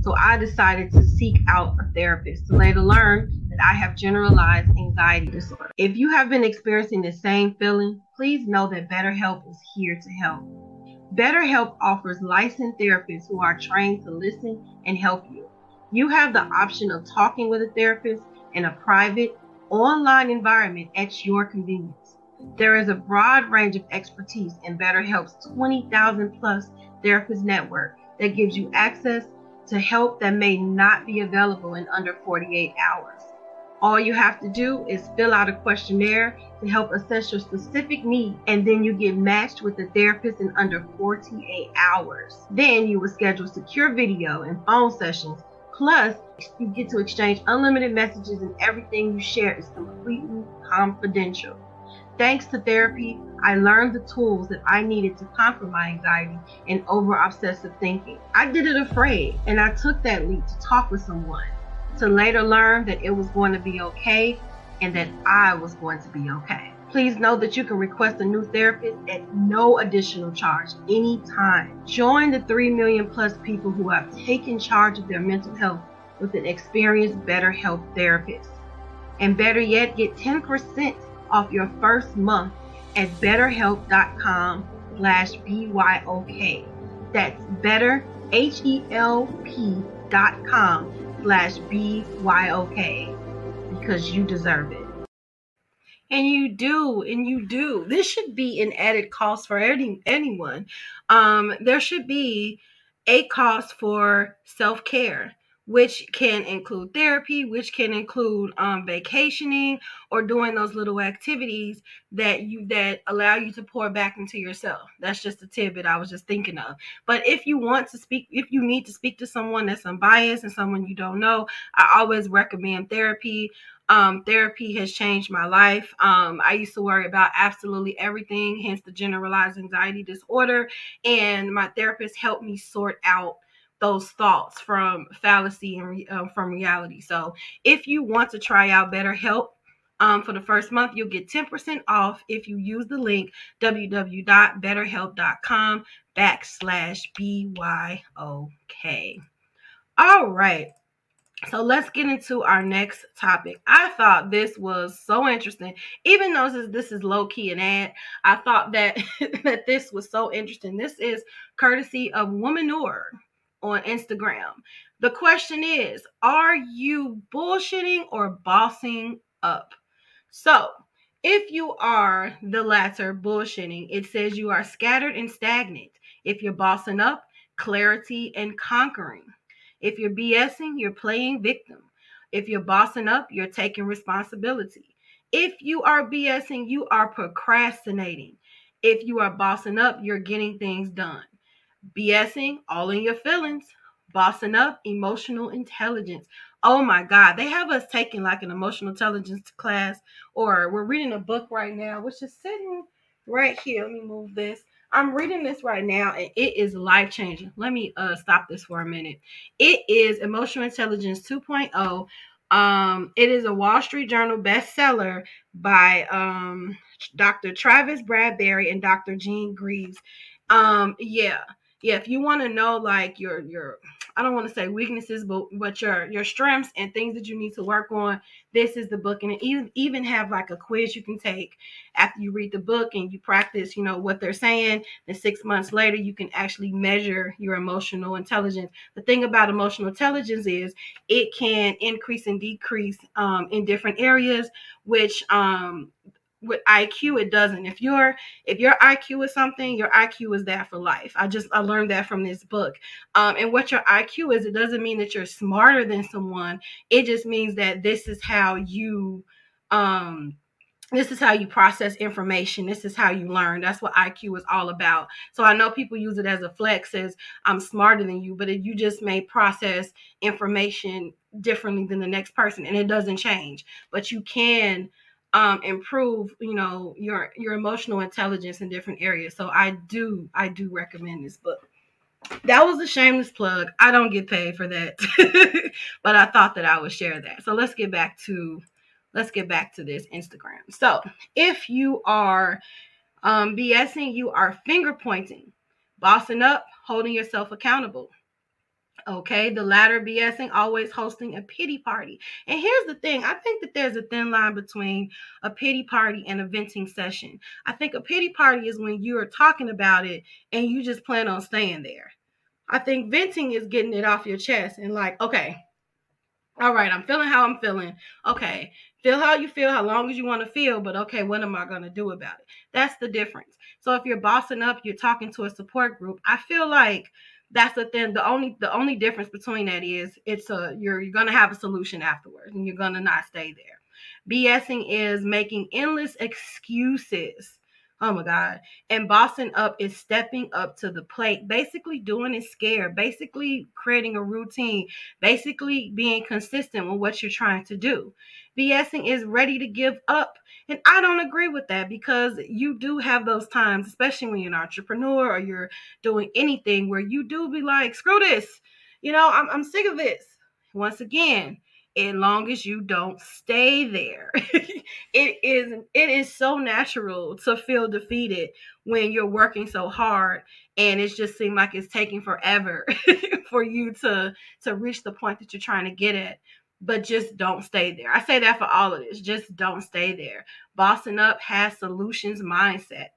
So I decided to seek out a therapist to later learn that I have generalized anxiety disorder. If you have been experiencing the same feeling, please know that BetterHelp is here to help. BetterHelp offers licensed therapists who are trained to listen and help you. You have the option of talking with a therapist in a private, online environment at your convenience. There is a broad range of expertise in BetterHelp's twenty thousand plus therapist network that gives you access to help that may not be available in under forty-eight hours. All you have to do is fill out a questionnaire to help assess your specific need, and then you get matched with a therapist in under forty-eight hours. Then you will schedule secure video and phone sessions. Plus, you get to exchange unlimited messages, and everything you share is completely confidential. Thanks to therapy, I learned the tools that I needed to conquer my anxiety and over-obsessive thinking. I did it afraid, and I took that leap to talk with someone, to later learn that it was going to be okay and that I was going to be okay. Please know that you can request a new therapist at no additional charge anytime. Join the three million plus people who have taken charge of their mental health with an experienced BetterHelp therapist. And better yet, get ten percent off your first month at BetterHelp.com slash BYOK. That's better, H-E-L-P dot com slash B-Y-O-K, because you deserve it. And you do, and you do. This should be an added cost for any, anyone. Um, there should be a cost for self-care, which can include therapy, which can include um, vacationing or doing those little activities that you that allow you to pour back into yourself. That's just a tidbit I was just thinking of. But if you want to speak, if you need to speak to someone that's unbiased and someone you don't know, I always recommend therapy. Um, therapy has changed my life. Um, I used to worry about absolutely everything, hence the generalized anxiety disorder. And my therapist helped me sort out those thoughts from fallacy and uh, from reality. So if you want to try out BetterHelp, um, for the first month, you'll get ten percent off if you use the link www.betterhelp.com backslash BYOK. All right. So let's get into our next topic. I thought this was so interesting, even though this is, this is low key an ad. I thought that, that this was so interesting. This is courtesy of Womanure on Instagram. The question is, are you bullshitting or bossing up? So if you are the latter, bullshitting, it says you are scattered and stagnant. If you're bossing up, clarity and conquering. If you're BSing, you're playing victim. If you're bossing up, you're taking responsibility. If you are BSing, you are procrastinating. If you are bossing up, you're getting things done. BSing, all in your feelings. Bossing up, emotional intelligence. Oh my God, they have us taking like an emotional intelligence class, or we're reading a book right now, which is sitting right here. Let me move this. I'm reading this right now, and it is life-changing. Let me uh, stop this for a minute. It is Emotional Intelligence two point oh. Um, it is a Wall Street Journal bestseller by um, Doctor Travis Bradberry and Doctor Jean Greaves. Um, yeah. Yeah. If you want to know like your, your, I don't want to say weaknesses, but, but your, your strengths and things that you need to work on, this is the book. And it even, even have like a quiz you can take after you read the book and you practice, you know, what they're saying. Then six months later, you can actually measure your emotional intelligence. The thing about emotional intelligence is it can increase and decrease, um, in different areas, which, um, with I Q, it doesn't. If your if your I Q is something, your I Q is that for life. I just I learned that from this book. Um, and what your I Q is, it doesn't mean that you're smarter than someone. It just means that this is how you um this is how you process information. This is how you learn. That's what I Q is all about. So I know people use it as a flex, as I'm smarter than you, but if you just may process information differently than the next person, and it doesn't change, but you can Um, improve, you know, your, your emotional intelligence in different areas. So I do, I do recommend this book. That was a shameless plug. I don't get paid for that, but I thought that I would share that. So let's get back to, let's get back to this Instagram. So if you are um, BSing, you are finger pointing, bossing up, holding yourself accountable. Okay, the latter, BSing, always hosting a pity party. And here's the thing. I think that there's a thin line between a pity party and a venting session. I think a pity party is when you are talking about it and you just plan on staying there. I think venting is getting it off your chest and like, okay, all right, I'm feeling how I'm feeling. Okay, feel how you feel, how long as you want to feel, but okay, what am I going to do about it? That's the difference. So if you're bossing up, you're talking to a support group. I feel like that's the thing. The only the only difference between that is it's a you're you're gonna have a solution afterwards, and you're gonna not stay there. BSing is making endless excuses. Oh my God! And bossing up is stepping up to the plate. Basically, doing it scared. Basically, creating a routine. Basically, being consistent with what you're trying to do. BSing is ready to give up. And I don't agree with that, because you do have those times, especially when you're an entrepreneur or you're doing anything, where you do be like, screw this. You know, I'm, I'm sick of this. Once again, as long as you don't stay there. It is, it is so natural to feel defeated when you're working so hard and it just seems like it's taking forever for you to, to reach the point that you're trying to get at. But just don't stay there. I say that for all of this. Just don't stay there. Bossing up has solutions mindset.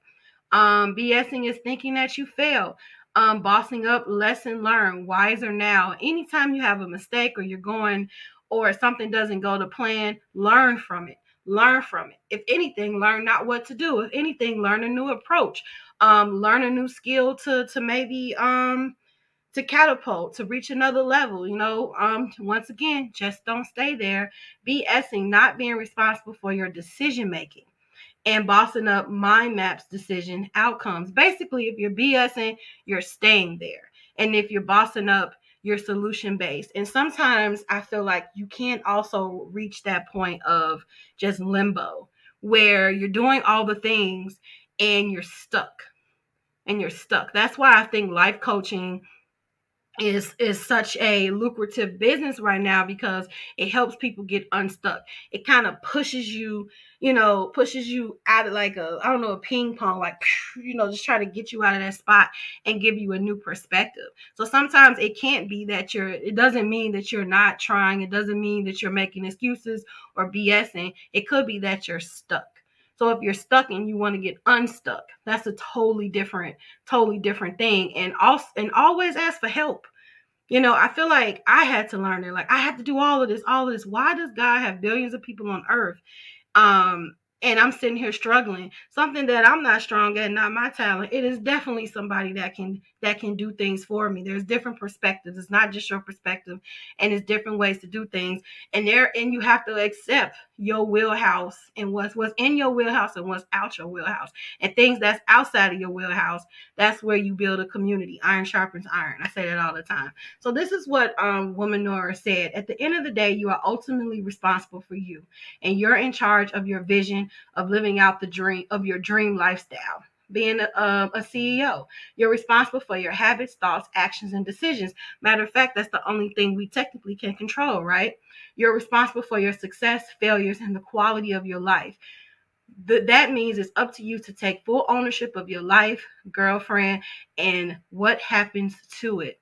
Um, BSing is thinking that you fail. Um, bossing up, lesson learned, wiser now. Anytime you have a mistake or you're going or something doesn't go to plan, learn from it. Learn from it. If anything, learn not what to do. If anything, learn a new approach. Um, learn a new skill to to maybe um to catapult, to reach another level, you know, um, once again, just don't stay there. BSing, not being responsible for your decision-making, and bossing up, mind maps, decision outcomes. Basically, if you're BSing, you're staying there. And if you're bossing up, you're solution-based. And sometimes I feel like you can also reach that point of just limbo where you're doing all the things and you're stuck and you're stuck. That's why I think life coaching is is such a lucrative business right now, because it helps people get unstuck. It kind of pushes you, you know, pushes you out of like a, I don't know, a ping pong, like, you know, just try to get you out of that spot and give you a new perspective. So sometimes it can't be that you're, it doesn't mean that you're not trying. It doesn't mean that you're making excuses or BSing. It could be that you're stuck. So if you're stuck and you want to get unstuck, that's a totally different, totally different thing. And also, and always ask for help. You know, I feel like I had to learn it. Like I had to do all of this, all of this. Why does God have billions of people on earth? Um, and I'm sitting here struggling. Something that I'm not strong at, not my talent. It is definitely somebody that can, that can do things for me. There's different perspectives. It's not just your perspective, and it's different ways to do things. And there, and you have to accept your wheelhouse and what's, what's in your wheelhouse and what's out your wheelhouse, and things that's outside of your wheelhouse. That's where you build a community. Iron sharpens iron. I say that all the time. So this is what um, Womanure said. At the end of the day, you are ultimately responsible for you, and you're in charge of your vision of living out the dream of your dream lifestyle. Being a, a C E O, you're responsible for your habits, thoughts, actions, and decisions. Matter of fact, that's the only thing we technically can control, right? You're responsible for your success, failures, and the quality of your life. Th- that means it's up to you to take full ownership of your life, girlfriend, and what happens to it.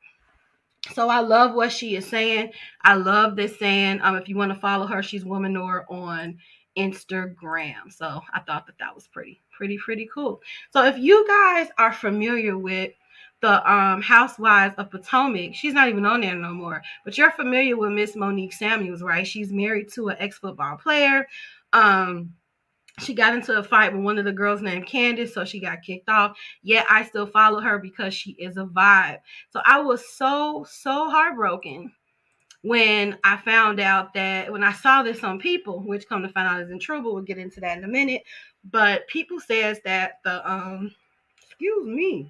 So I love what she is saying. I love this saying. Um, if you want to follow her, she's Womanure on Instagram. So I thought that that was pretty, pretty, pretty cool. So if you guys are familiar with the um, Housewives of Potomac, she's not even on there no more, but you're familiar with Miss Monique Samuels, right? She's married to an ex-football player. Um, she got into a fight with one of the girls named Candace, so she got kicked off. Yet I still follow her because she is a vibe. So I was so, so heartbroken when I found out that, when I saw this on People, which come to find out is in trouble, we'll get into that in a minute, but People says that the, um, excuse me,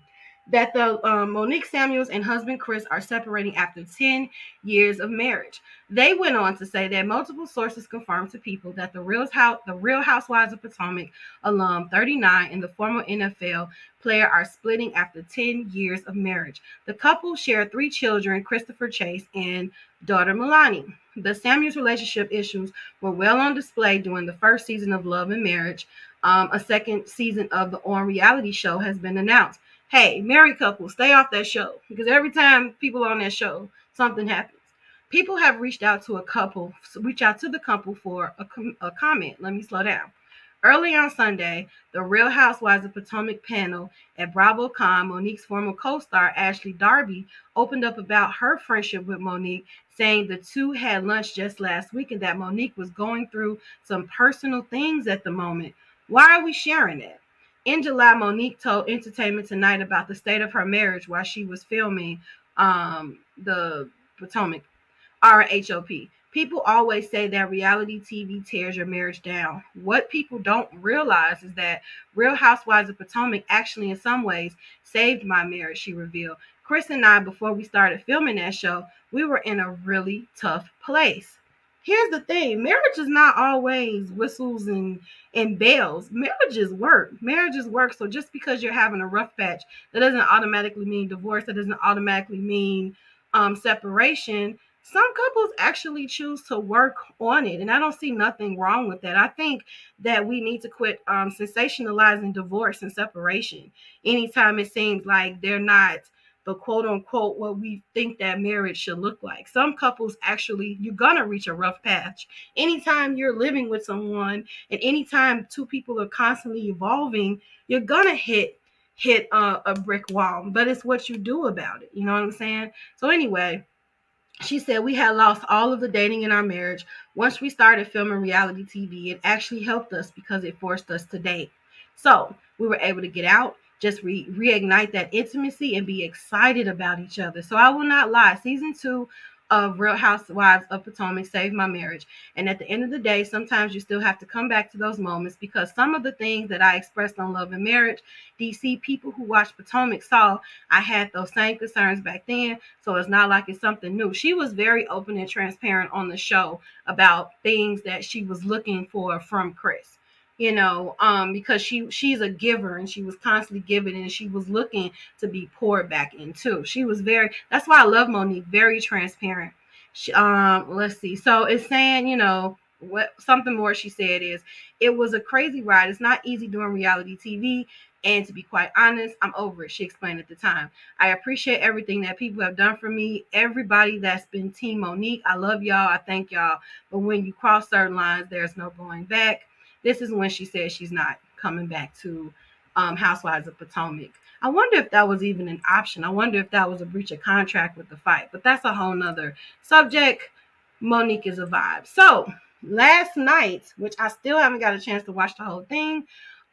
that the um, Monique Samuels and husband Chris are separating after ten years of marriage. They went on to say that multiple sources confirmed to People that the Real, House, the Real Housewives of Potomac alum thirty-nine and the former N F L player are splitting after ten years of marriage. The couple share three children, Christopher Chase and daughter Milani. The Samuels relationship issues were well on display during the first season of Love and Marriage. Um, a second season of the On reality show has been announced. Hey, married couples, stay off that show, because every time people on that show, something happens. People have reached out to a couple, reach out to the couple for a, com- a comment. Let me slow down. Early on Sunday, the Real Housewives of Potomac panel at BravoCon, Monique's former co-star Ashley Darby opened up about her friendship with Monique, saying the two had lunch just last week and that Monique was going through some personal things at the moment. Why are we sharing that? In July, Monique told Entertainment Tonight about the state of her marriage while she was filming um, the Potomac R H O P. People always say that reality T V tears your marriage down. What people don't realize is that Real Housewives of Potomac actually, in some ways, saved my marriage, she revealed. Chris and I, before we started filming that show, we were in a really tough place. Here's the thing. Marriage is not always whistles and, and bells. Marriage is work. Marriage is work. So just because you're having a rough patch, that doesn't automatically mean divorce. That doesn't automatically mean um, separation. some couples actually choose to work on it, and I don't see nothing wrong with that. I think that we need to quit um, sensationalizing divorce and separation anytime it seems like they're not the quote unquote what we think that marriage should look like. Some couples actually, you're gonna reach a rough patch anytime you're living with someone, and anytime two people are constantly evolving, you're gonna hit hit a, a brick wall. But it's what you do about it. You know what I'm saying? So anyway, she said, we had lost all of the dating in our marriage. Once we started filming reality T V, it actually helped us because it forced us to date. So we were able to get out, just re- reignite that intimacy and be excited about each other. So I will not lie. Season two of Real Housewives of Potomac saved my marriage. And at the end of the day, sometimes you still have to come back to those moments, because some of the things that I expressed on Love and Marriage, D C people who watched Potomac saw I had those same concerns back then. So it's not like it's something new. She was very open and transparent on the show about things that she was looking for from Chris. You know, um, because she she's a giver, and she was constantly giving, and she was looking to be poured back into. She was very, that's why I love Monique, very transparent. She, um, let's see. So it's saying, you know, what something more she said is, it was a crazy ride. It's not easy doing reality T V. And to be quite honest, I'm over it, she explained at the time. I appreciate everything that people have done for me. Everybody that's been Team Monique, I love y'all. I thank y'all. But when you cross certain lines, there's no going back. This is when she said she's not coming back to um, Housewives of Potomac. I wonder if that was even an option. I wonder if that was a breach of contract with the fight. But that's a whole nother subject. Monique is a vibe. So last night, which I still haven't got a chance to watch the whole thing,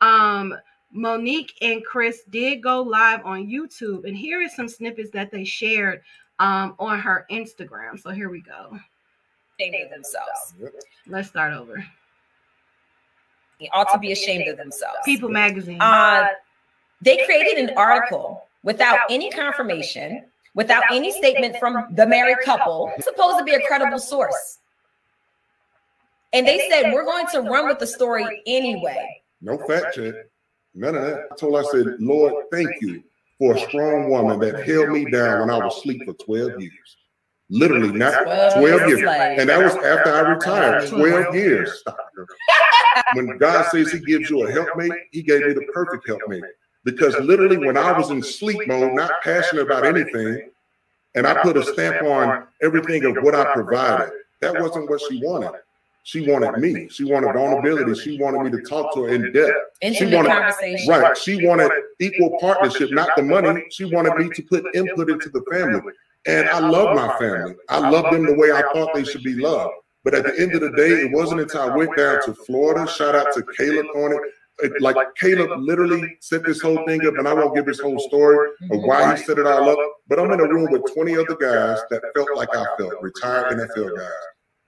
um, Monique and Chris did go live on YouTube. And here is some snippets that they shared um, on her Instagram. So here we go. They themselves. Let's start over. Ought to be ashamed of themselves. People Magazine. Uh, they created an article without any confirmation, without any statement from the married couple. It's supposed to be a credible source. And they said, we're going to run with the story anyway. No fact check. None of that. I told I said, Lord, thank you for a strong woman that held me down when I was asleep for twelve years. Literally, not twelve years. And that was after I retired. twelve years. When God says he gives you a helpmate, he gave me the perfect helpmate. Because literally when I was in sleep mode, not passionate about anything, and I put a stamp on everything of what I provided, that wasn't what she wanted. She wanted me. She wanted vulnerability. She wanted me to talk to her in depth. She wanted, right. She wanted equal partnership, not the money. She wanted me to put input into the family. And I love my family. I love them the way I thought they should be loved. But at the end of the day, it wasn't until I went down to Florida. Shout out to Caleb on it. it like Caleb literally set this whole thing up, and I won't give his whole story of why he set it all up. But I'm in a room with twenty other guys that felt like I felt, retired N F L guys,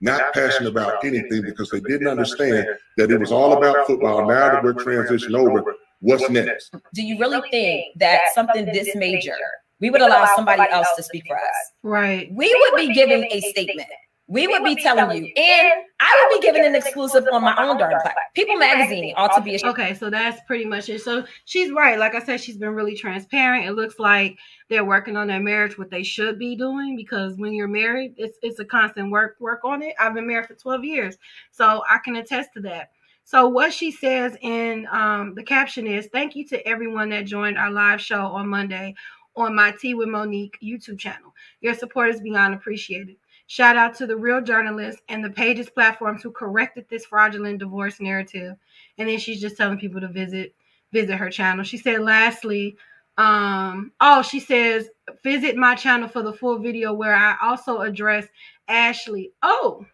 not passionate about anything because they didn't understand that it was all about football. Now that we're transitioning over, what's next? Do you really think that something this major, we would allow somebody else to speak for us? Right. We would be giving a statement. We, we would be, be telling you, and I would be giving an exclusive on my own darn platform. People Magazine ought to be a- Okay, so that's pretty much it. So she's right. Like I said, she's been really transparent. It looks like they're working on their marriage, what they should be doing, because when you're married, it's it's a constant work work on it. I've been married for twelve years, so I can attest to that. So what she says in um, the caption is, thank you to everyone that joined our live show on Monday on my Tea with Monique YouTube channel. Your support is beyond appreciated. Shout out to the real journalists and the Pages platforms who corrected this fraudulent divorce narrative. And then she's just telling people to visit visit her channel. She said, lastly, um, oh, she says, visit my channel for the full video where I also address Ashley. Oh,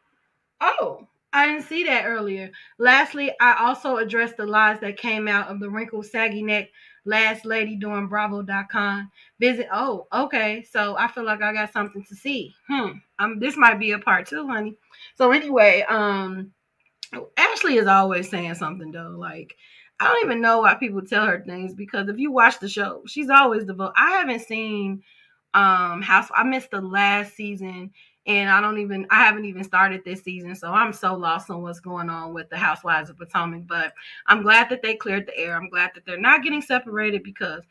oh, I didn't see that earlier. Lastly, I also addressed the lies that came out of the wrinkled, saggy neck last lady doing bravo dot com. Visit. Oh, okay. So I feel like I got something to see. Hmm. Um, this might be a part two, honey. So anyway, um, Ashley is always saying something though. Like, I don't even know why people tell her things, because if you watch the show, she's always the vote. I haven't seen um House. I missed the last season. And I don't even, I haven't even started this season, so I'm so lost on what's going on with the Housewives of Potomac. But I'm glad that they cleared the air. I'm glad that they're not getting separated, because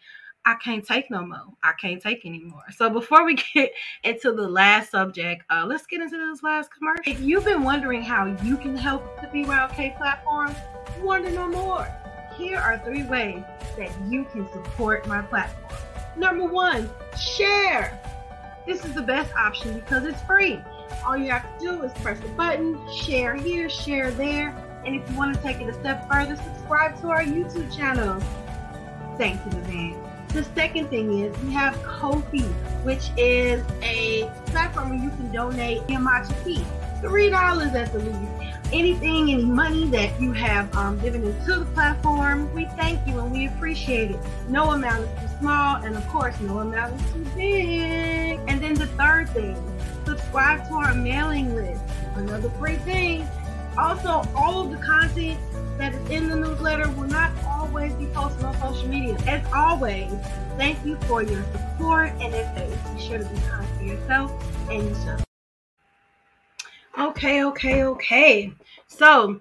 I can't take no more. I can't take anymore. So before we get into the last subject, uh, let's get into this last commercial. If you've been wondering how you can help the B Y O K platform, wonder no more. Here are three ways that you can support my platform. Number one, share. This is the best option because it's free. All you have to do is press the button, share here, share there. And if you want to take it a step further, subscribe to our YouTube channel. Thanks in advance. The second thing is we have Ko-fi, which is a platform where you can donate your matcha tea, three dollars at the least. Anything, any money that you have um, given into the platform, we thank you and we appreciate it. No amount is too small, and of course, no amount is too big. And then the third thing, subscribe to our mailing list, another free thing. Also, all of the content that is in the newsletter will not always be posted on social media. As always, thank you for your support, and as always, be sure to be kind to yourself and each other. Okay, okay, okay. So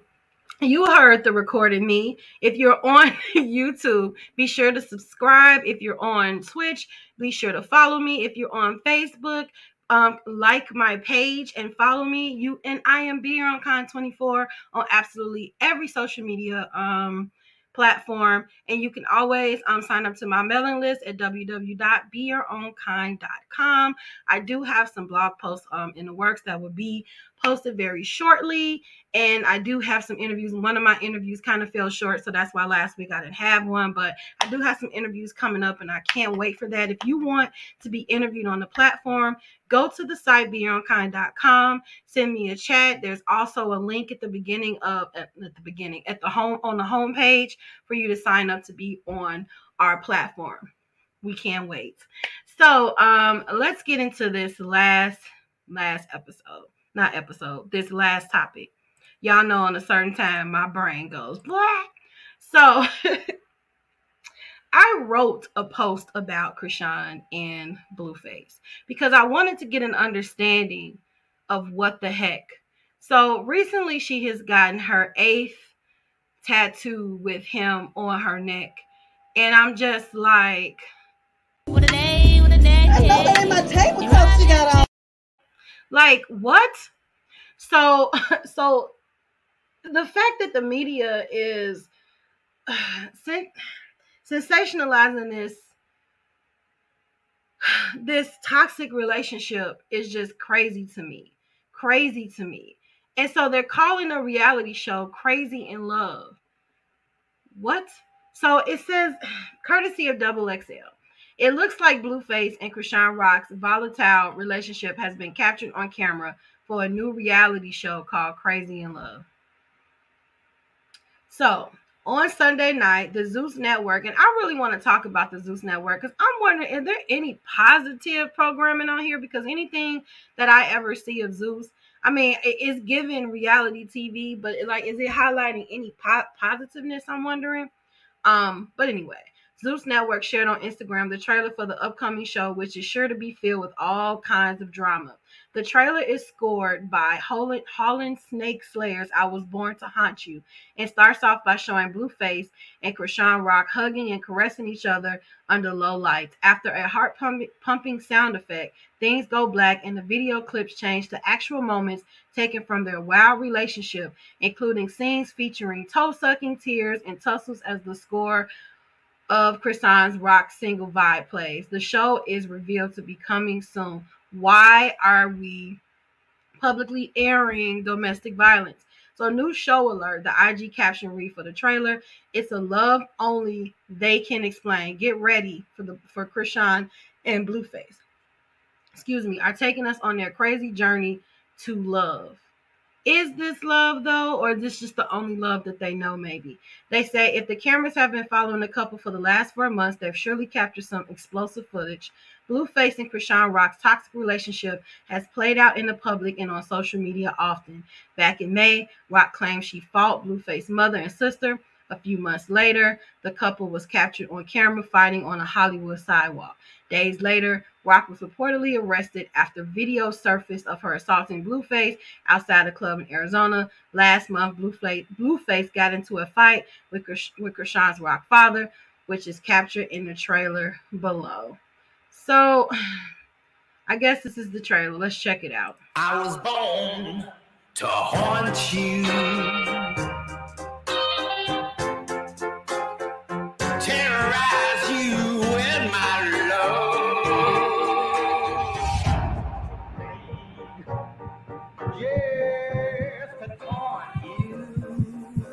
you heard the recorded me. If you're on YouTube, be sure to subscribe. If you're on Twitch, be sure to follow me. If you're on Facebook, Um, like my page and follow me. You and I am Be Your Own Kind twenty-four on absolutely every social media um, platform. And you can always um, sign up to my mailing list at w w w dot be your own kind dot com. I do have some blog posts um, in the works that will be posted very shortly. And I do have some interviews. One of my interviews kind of fell short, so that's why last week I didn't have one. But I do have some interviews coming up, and I can't wait for that. If you want to be interviewed on the platform, go to the site be your own kind dot com. Send me a chat. There's also a link at the beginning of at the beginning at the home on the homepage for you to sign up to be on our platform. We can't wait. So um, let's get into this last last episode, not episode, this last topic. Y'all know on a certain time, my brain goes black. So I wrote a post about Chrisean and Blueface because I wanted to get an understanding of what the heck. So recently she has gotten her eighth tattoo with him on her neck. And I'm just like, what a day, what a day. I know that ain't my tabletop she got on. Like, what? So, so. The fact that the media is uh, sen- sensationalizing this, this toxic relationship is just crazy to me, crazy to me. And so they're calling a reality show Crazy in Love. What? So it says, courtesy of Double X L. It looks like Blueface and Chrisean Rock's volatile relationship has been captured on camera for a new reality show called Crazy in Love. So on Sunday night, the Zeus Network, and I really want to talk about the Zeus Network because I'm wondering, is there any positive programming on here? Because anything that I ever see of Zeus, I mean, it's given reality T V, but like, is it highlighting any po- positiveness? I'm wondering. Um, but anyway, Zeus Network shared on Instagram the trailer for the upcoming show, which is sure to be filled with all kinds of drama. The trailer is scored by Holland, Holland Snake Slayer's I Was Born to Haunt You and starts off by showing Blueface and Chrisean Rock hugging and caressing each other under low lights. After a heart-pumping sound effect, things go black and the video clips change to actual moments taken from their wild relationship, including scenes featuring toe-sucking tears and tussles as the score of Chrisean Rock's single Vibe plays. The show is revealed to be coming soon. Why are we publicly airing domestic violence? So new show alert, the I G caption read for the trailer. It's a love only they can explain. Get ready for the for Chrisean and Blueface. Excuse me, are taking us on their crazy journey to love. Is this love, though, or is this just the only love that they know, maybe? They say if the cameras have been following the couple for the last four months, they've surely captured some explosive footage. Blueface and Chrisean Rock's toxic relationship has played out in the public and on social media often. Back in May, Rock claimed she fought Blueface's mother and sister. A few months later, the couple was captured on camera fighting on a Hollywood sidewalk. Days later, Rock was reportedly arrested after video surfaced of her assaulting Blueface outside a club in Arizona. Last month, Blueface, Blueface got into a fight with, with Chrisean's Rock father, which is captured in the trailer below. So I guess this is the trailer. Let's check it out. I was born to haunt you. Terrorize you with my love. Yes, to haunt you.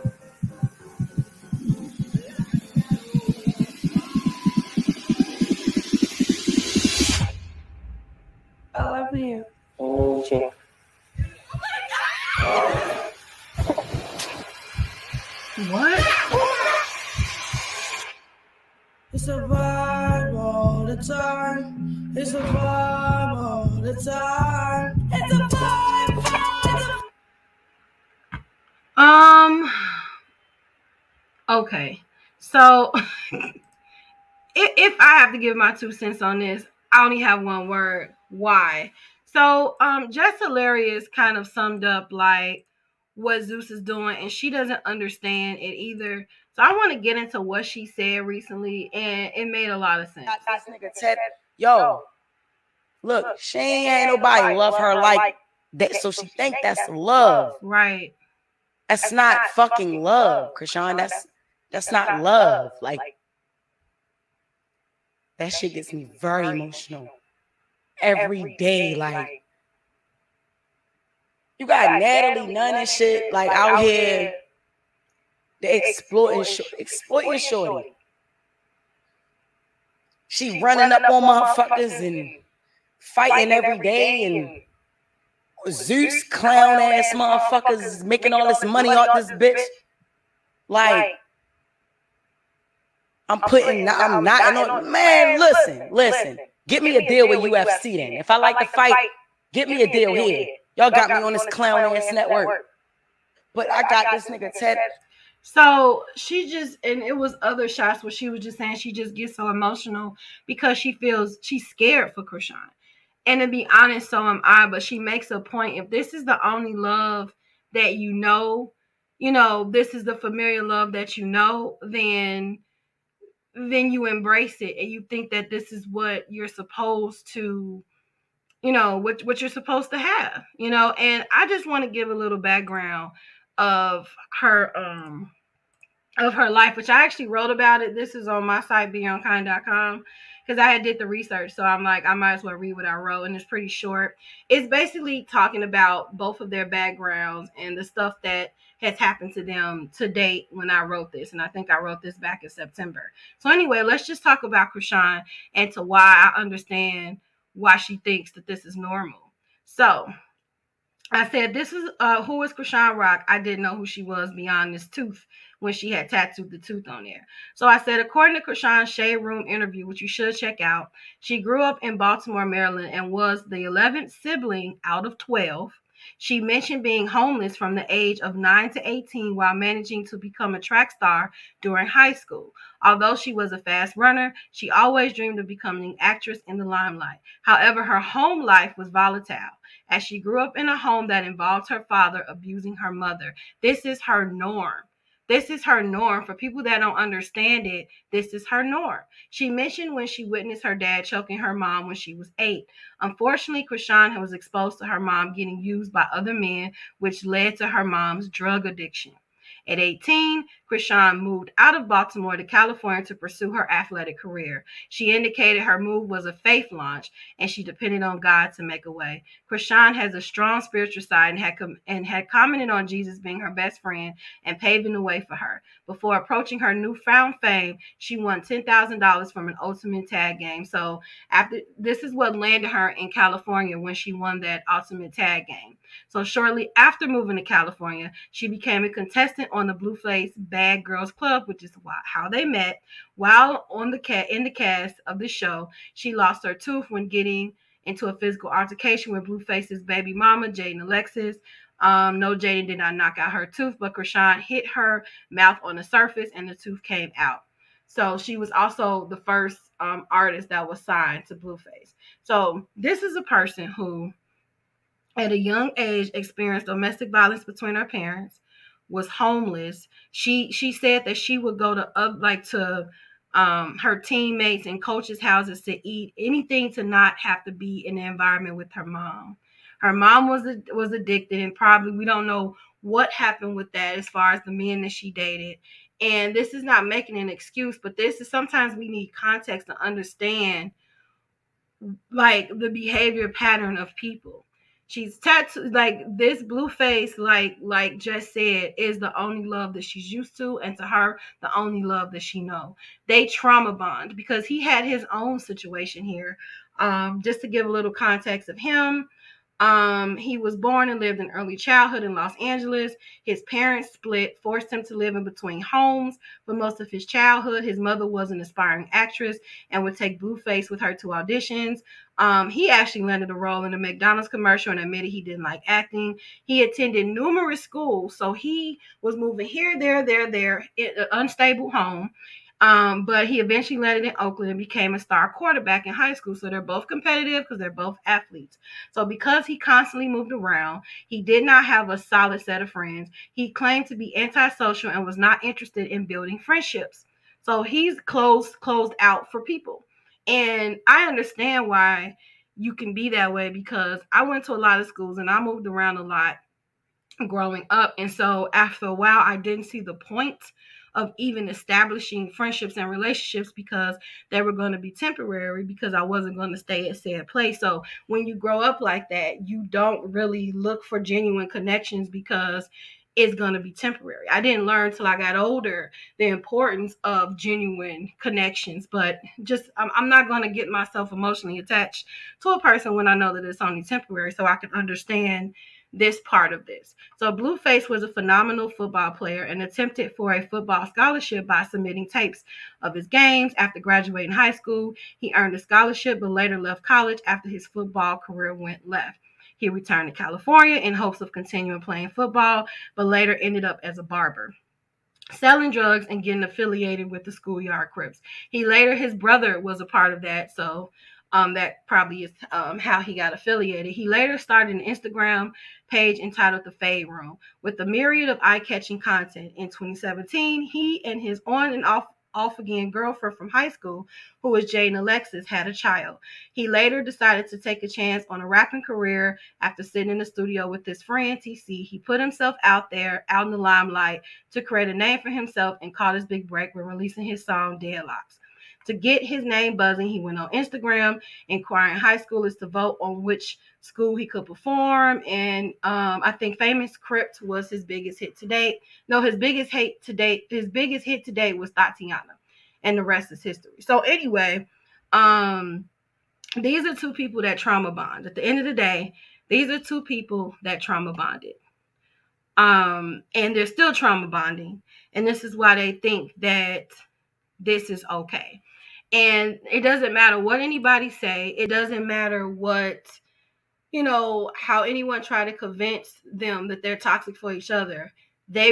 I love you. I need you. What? It's a vibe all the time. It's a vibe all the time. It's a vibe. Um. Okay. So, if, if I have to give my two cents on this, I only have one word. Why? So, um, Jess Hilarious kind of summed up like what Zeus is doing, and she doesn't understand it either. So I want to get into what she said recently, and it made a lot of sense. This nigga said, yo, look, look she ain't nobody love her like, like that, so she think that's love. Right. That's, that's not, not fucking love, Chrisean. That's, that's, that's not, not love. love. Like, like that, that shit gets me very emotional. emotional. Every, Every day, day like, like you got like Natalie Nunn and shit, like, like out, out here, they exploiting, exploiting shorty. She, she running, running up, up on motherfuckers, motherfuckers and fighting every day, day and Zeus clown ass motherfuckers is making all this money off this bitch. bitch. Like, like I'm putting, I'm, I'm not, on, man. Listen, listen. listen. Get me, get me a deal, deal with U F C, U F C then. If I like, like to fight, fight, get me a deal, deal here. Y'all got, got me on this clown-ass clown network. network. But yeah, I, got I got this nigga Ted. So she just, and it was other shots where she was just saying she just gets so emotional because she feels she's scared for Chrisean. And to be honest, so am I. But she makes a point. If this is the only love that you know, you know, this is the familiar love that you know, then... then you embrace it and you think that this is what you're supposed to, you know, what, what you're supposed to have, you know. And I just want to give a little background of her, um, of her life, which I actually wrote about it. This is on my site, Be Your Own Kind dot com, because I had did the research. So I'm like, I might as well read what I wrote, and it's pretty short. It's basically talking about both of their backgrounds and the stuff that has happened to them to date when I wrote this. And I think I wrote this back in September. So anyway, let's just talk about Chrisean and to why I understand why she thinks that this is normal. So I said, this is, uh, who is Chrisean Rock? I didn't know who she was beyond this tooth when she had tattooed the tooth on there. So I said, according to Chrisean's Shade Room interview, which you should check out, she grew up in Baltimore, Maryland, and was the eleventh sibling out of twelve. She mentioned being homeless from the age of nine to eighteen while managing to become a track star during high school. Although she was a fast runner, she always dreamed of becoming an actress in the limelight. However, her home life was volatile as she grew up in a home that involved her father abusing her mother. This is her norm. This is her norm. For people that don't understand it, this is her norm. She mentioned when she witnessed her dad choking her mom when she was eight. Unfortunately, Chrisean was exposed to her mom getting used by other men, which led to her mom's drug addiction. At eighteen, Chrisean moved out of Baltimore to California to pursue her athletic career. She indicated her move was a faith launch, and she depended on God to make a way. Chrisean has a strong spiritual side and had com- and had commented on Jesus being her best friend and paving the way for her. Before approaching her newfound fame, she won ten thousand dollars from an Ultimate Tag game. So after this is what landed her in California when she won that Ultimate Tag game. So shortly after moving to California, she became a contestant on the Blueface Bad Girls Club, which is how they met. While on the ca- in the cast of the show, she lost her tooth when getting into a physical altercation with Blueface's baby mama, Jaden Alexis. Um, no, Jaden did not knock out her tooth, but Chrisean hit her mouth on the surface and the tooth came out. So she was also the first um, artist that was signed to Blueface. So this is a person who, at a young age, experienced domestic violence between her parents, was homeless. She she said that she would go to uh, like to um, her teammates and coaches' houses to eat, anything to not have to be in the environment with her mom. Her mom was was addicted, and probably we don't know what happened with that as far as the men that she dated. And this is not making an excuse, but this is sometimes we need context to understand, like, the behavior pattern of people. She's tattooed, like this Blueface, like like just said, is the only love that she's used to, and to her, the only love that she know. They trauma bond because he had his own situation here. Um, just to give a little context of him. Um, he was born and lived in early childhood in Los Angeles. His parents split, forced him to live in between homes for most of his childhood. His mother was an aspiring actress and would take Blueface with her to auditions. Um, he actually landed a role in a McDonald's commercial and admitted he didn't like acting. He attended numerous schools, so he was moving here, there, there, there, in an unstable home. Um, but he eventually landed in Oakland and became a star quarterback in high school. So they're both competitive because they're both athletes. So because he constantly moved around, he did not have a solid set of friends. He claimed to be antisocial and was not interested in building friendships. So he's closed, closed out for people. And I understand why you can be that way, because I went to a lot of schools and I moved around a lot growing up. And so after a while, I didn't see the point of even establishing friendships and relationships, because they were going to be temporary, because I wasn't going to stay at said place. So when you grow up like that, you don't really look for genuine connections because it's going to be temporary. I didn't learn till I got older the importance of genuine connections, but just I'm, I'm not going to get myself emotionally attached to a person when I know that it's only temporary, so I can understand this part of this. So Blueface was a phenomenal football player and attempted for a football scholarship by submitting tapes of his games. After graduating high school, he earned a scholarship, but later left college after his football career went left. He returned to California in hopes of continuing playing football, but later ended up as a barber, selling drugs and getting affiliated with the schoolyard Crips. He later, his brother was a part of that, so Um, that probably is um, how he got affiliated. He later started an Instagram page entitled The Fade Room with a myriad of eye-catching content. In twenty seventeen, he and his on and off off again girlfriend from high school, who was Jaden Alexis, had a child. He later decided to take a chance on a rapping career after sitting in the studio with his friend T C. He put himself out there, out in the limelight, to create a name for himself and caught his big break when releasing his song Deadlocks. To get his name buzzing, he went on Instagram, inquiring high schoolers to vote on which school he could perform. And um, I think Famous Crypt was his biggest hit to date. No, his biggest hit to date, his biggest hit to date was Tatiana, and the rest is history. So anyway, um, these are two people that trauma bond. At the end of the day, these are two people that trauma bonded. Um, and they're still trauma bonding. And this is why they think that this is okay. And it doesn't matter what anybody say. It doesn't matter what, you know, how anyone try to convince them that they're toxic for each other. They,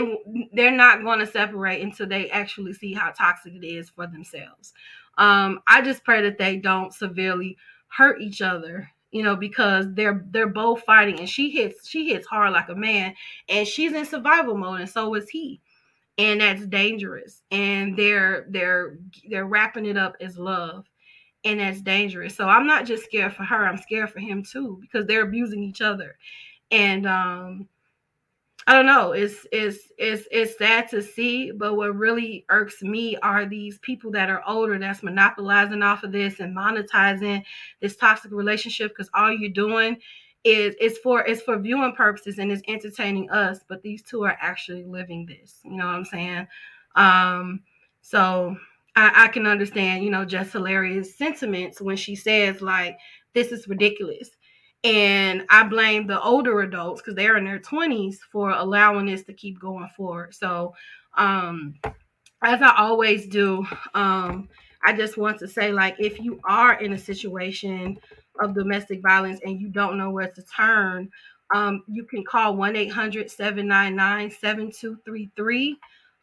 they're not going to separate until they actually see how toxic it is for themselves. Um, I just pray that they don't severely hurt each other, you know, because they're, they're both fighting, and she hits, she hits hard like a man, and she's in survival mode. And so is he. And that's dangerous. And they're they're they're wrapping it up as love. And that's dangerous. So I'm not just scared for her. I'm scared for him too, because they're abusing each other. And um, I don't know. It's it's it's it's sad to see. But what really irks me are these people that are older that's monopolizing off of this and monetizing this toxic relationship, because all you're doing is it's for it's for viewing purposes and it's entertaining us, but these two are actually living this. You know what I'm saying? Um, so I, I can understand, you know, just hilarious sentiments when she says, like, this is ridiculous. And I blame the older adults, because they're in their twenties, for allowing this to keep going forward. So um as I always do, um, I just want to say, like, if you are in a situation of domestic violence and you don't know where to turn, um, you can call one eight hundred, seven nine nine, seven two three three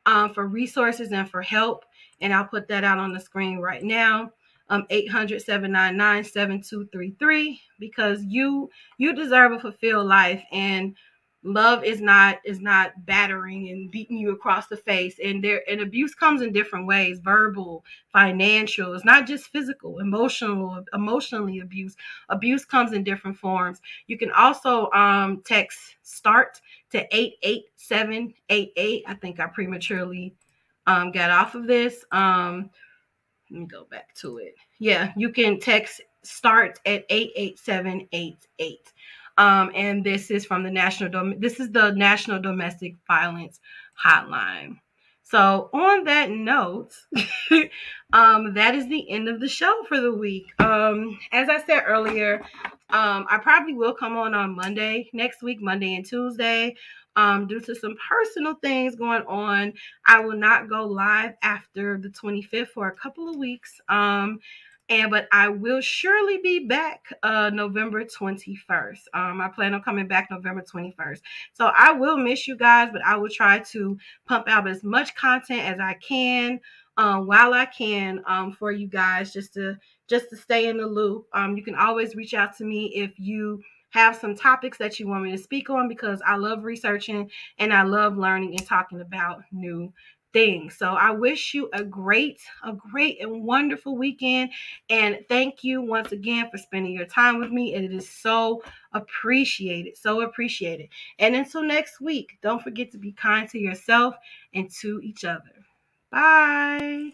um, for resources and for help. And I'll put that out on the screen right now. Um, eight hundred, seven nine nine, seven two three three, because you, you deserve a fulfilled life, and Love is not is not battering and beating you across the face. And there and abuse comes in different ways: verbal, financial. It's not just physical, emotional, emotionally abuse. Abuse comes in different forms. You can also um, text START to eight eight seven eight eight. I think I prematurely um, got off of this. Um, let me go back to it. Yeah, you can text START at eight eight seven eight eight. Um, and this is from the National Dom- this is the National Domestic Violence Hotline. So on that note, um, that is the end of the show for the week. Um, as I said earlier, um, I probably will come on on Monday next week, Monday and Tuesday. Um, due to some personal things going on, I will not go live after the twenty-fifth for a couple of weeks. Um, And but I will surely be back uh, November twenty-first. Um, I plan on coming back November twenty-first. So I will miss you guys, but I will try to pump out as much content as I can um, while I can um, for you guys, just to just to stay in the loop. Um, you can always reach out to me if you have some topics that you want me to speak on, because I love researching and I love learning and talking about new thing. So I wish you a great, a great and wonderful weekend. And thank you once again for spending your time with me. It is so appreciated, so appreciated. And until next week, don't forget to be kind to yourself and to each other. Bye.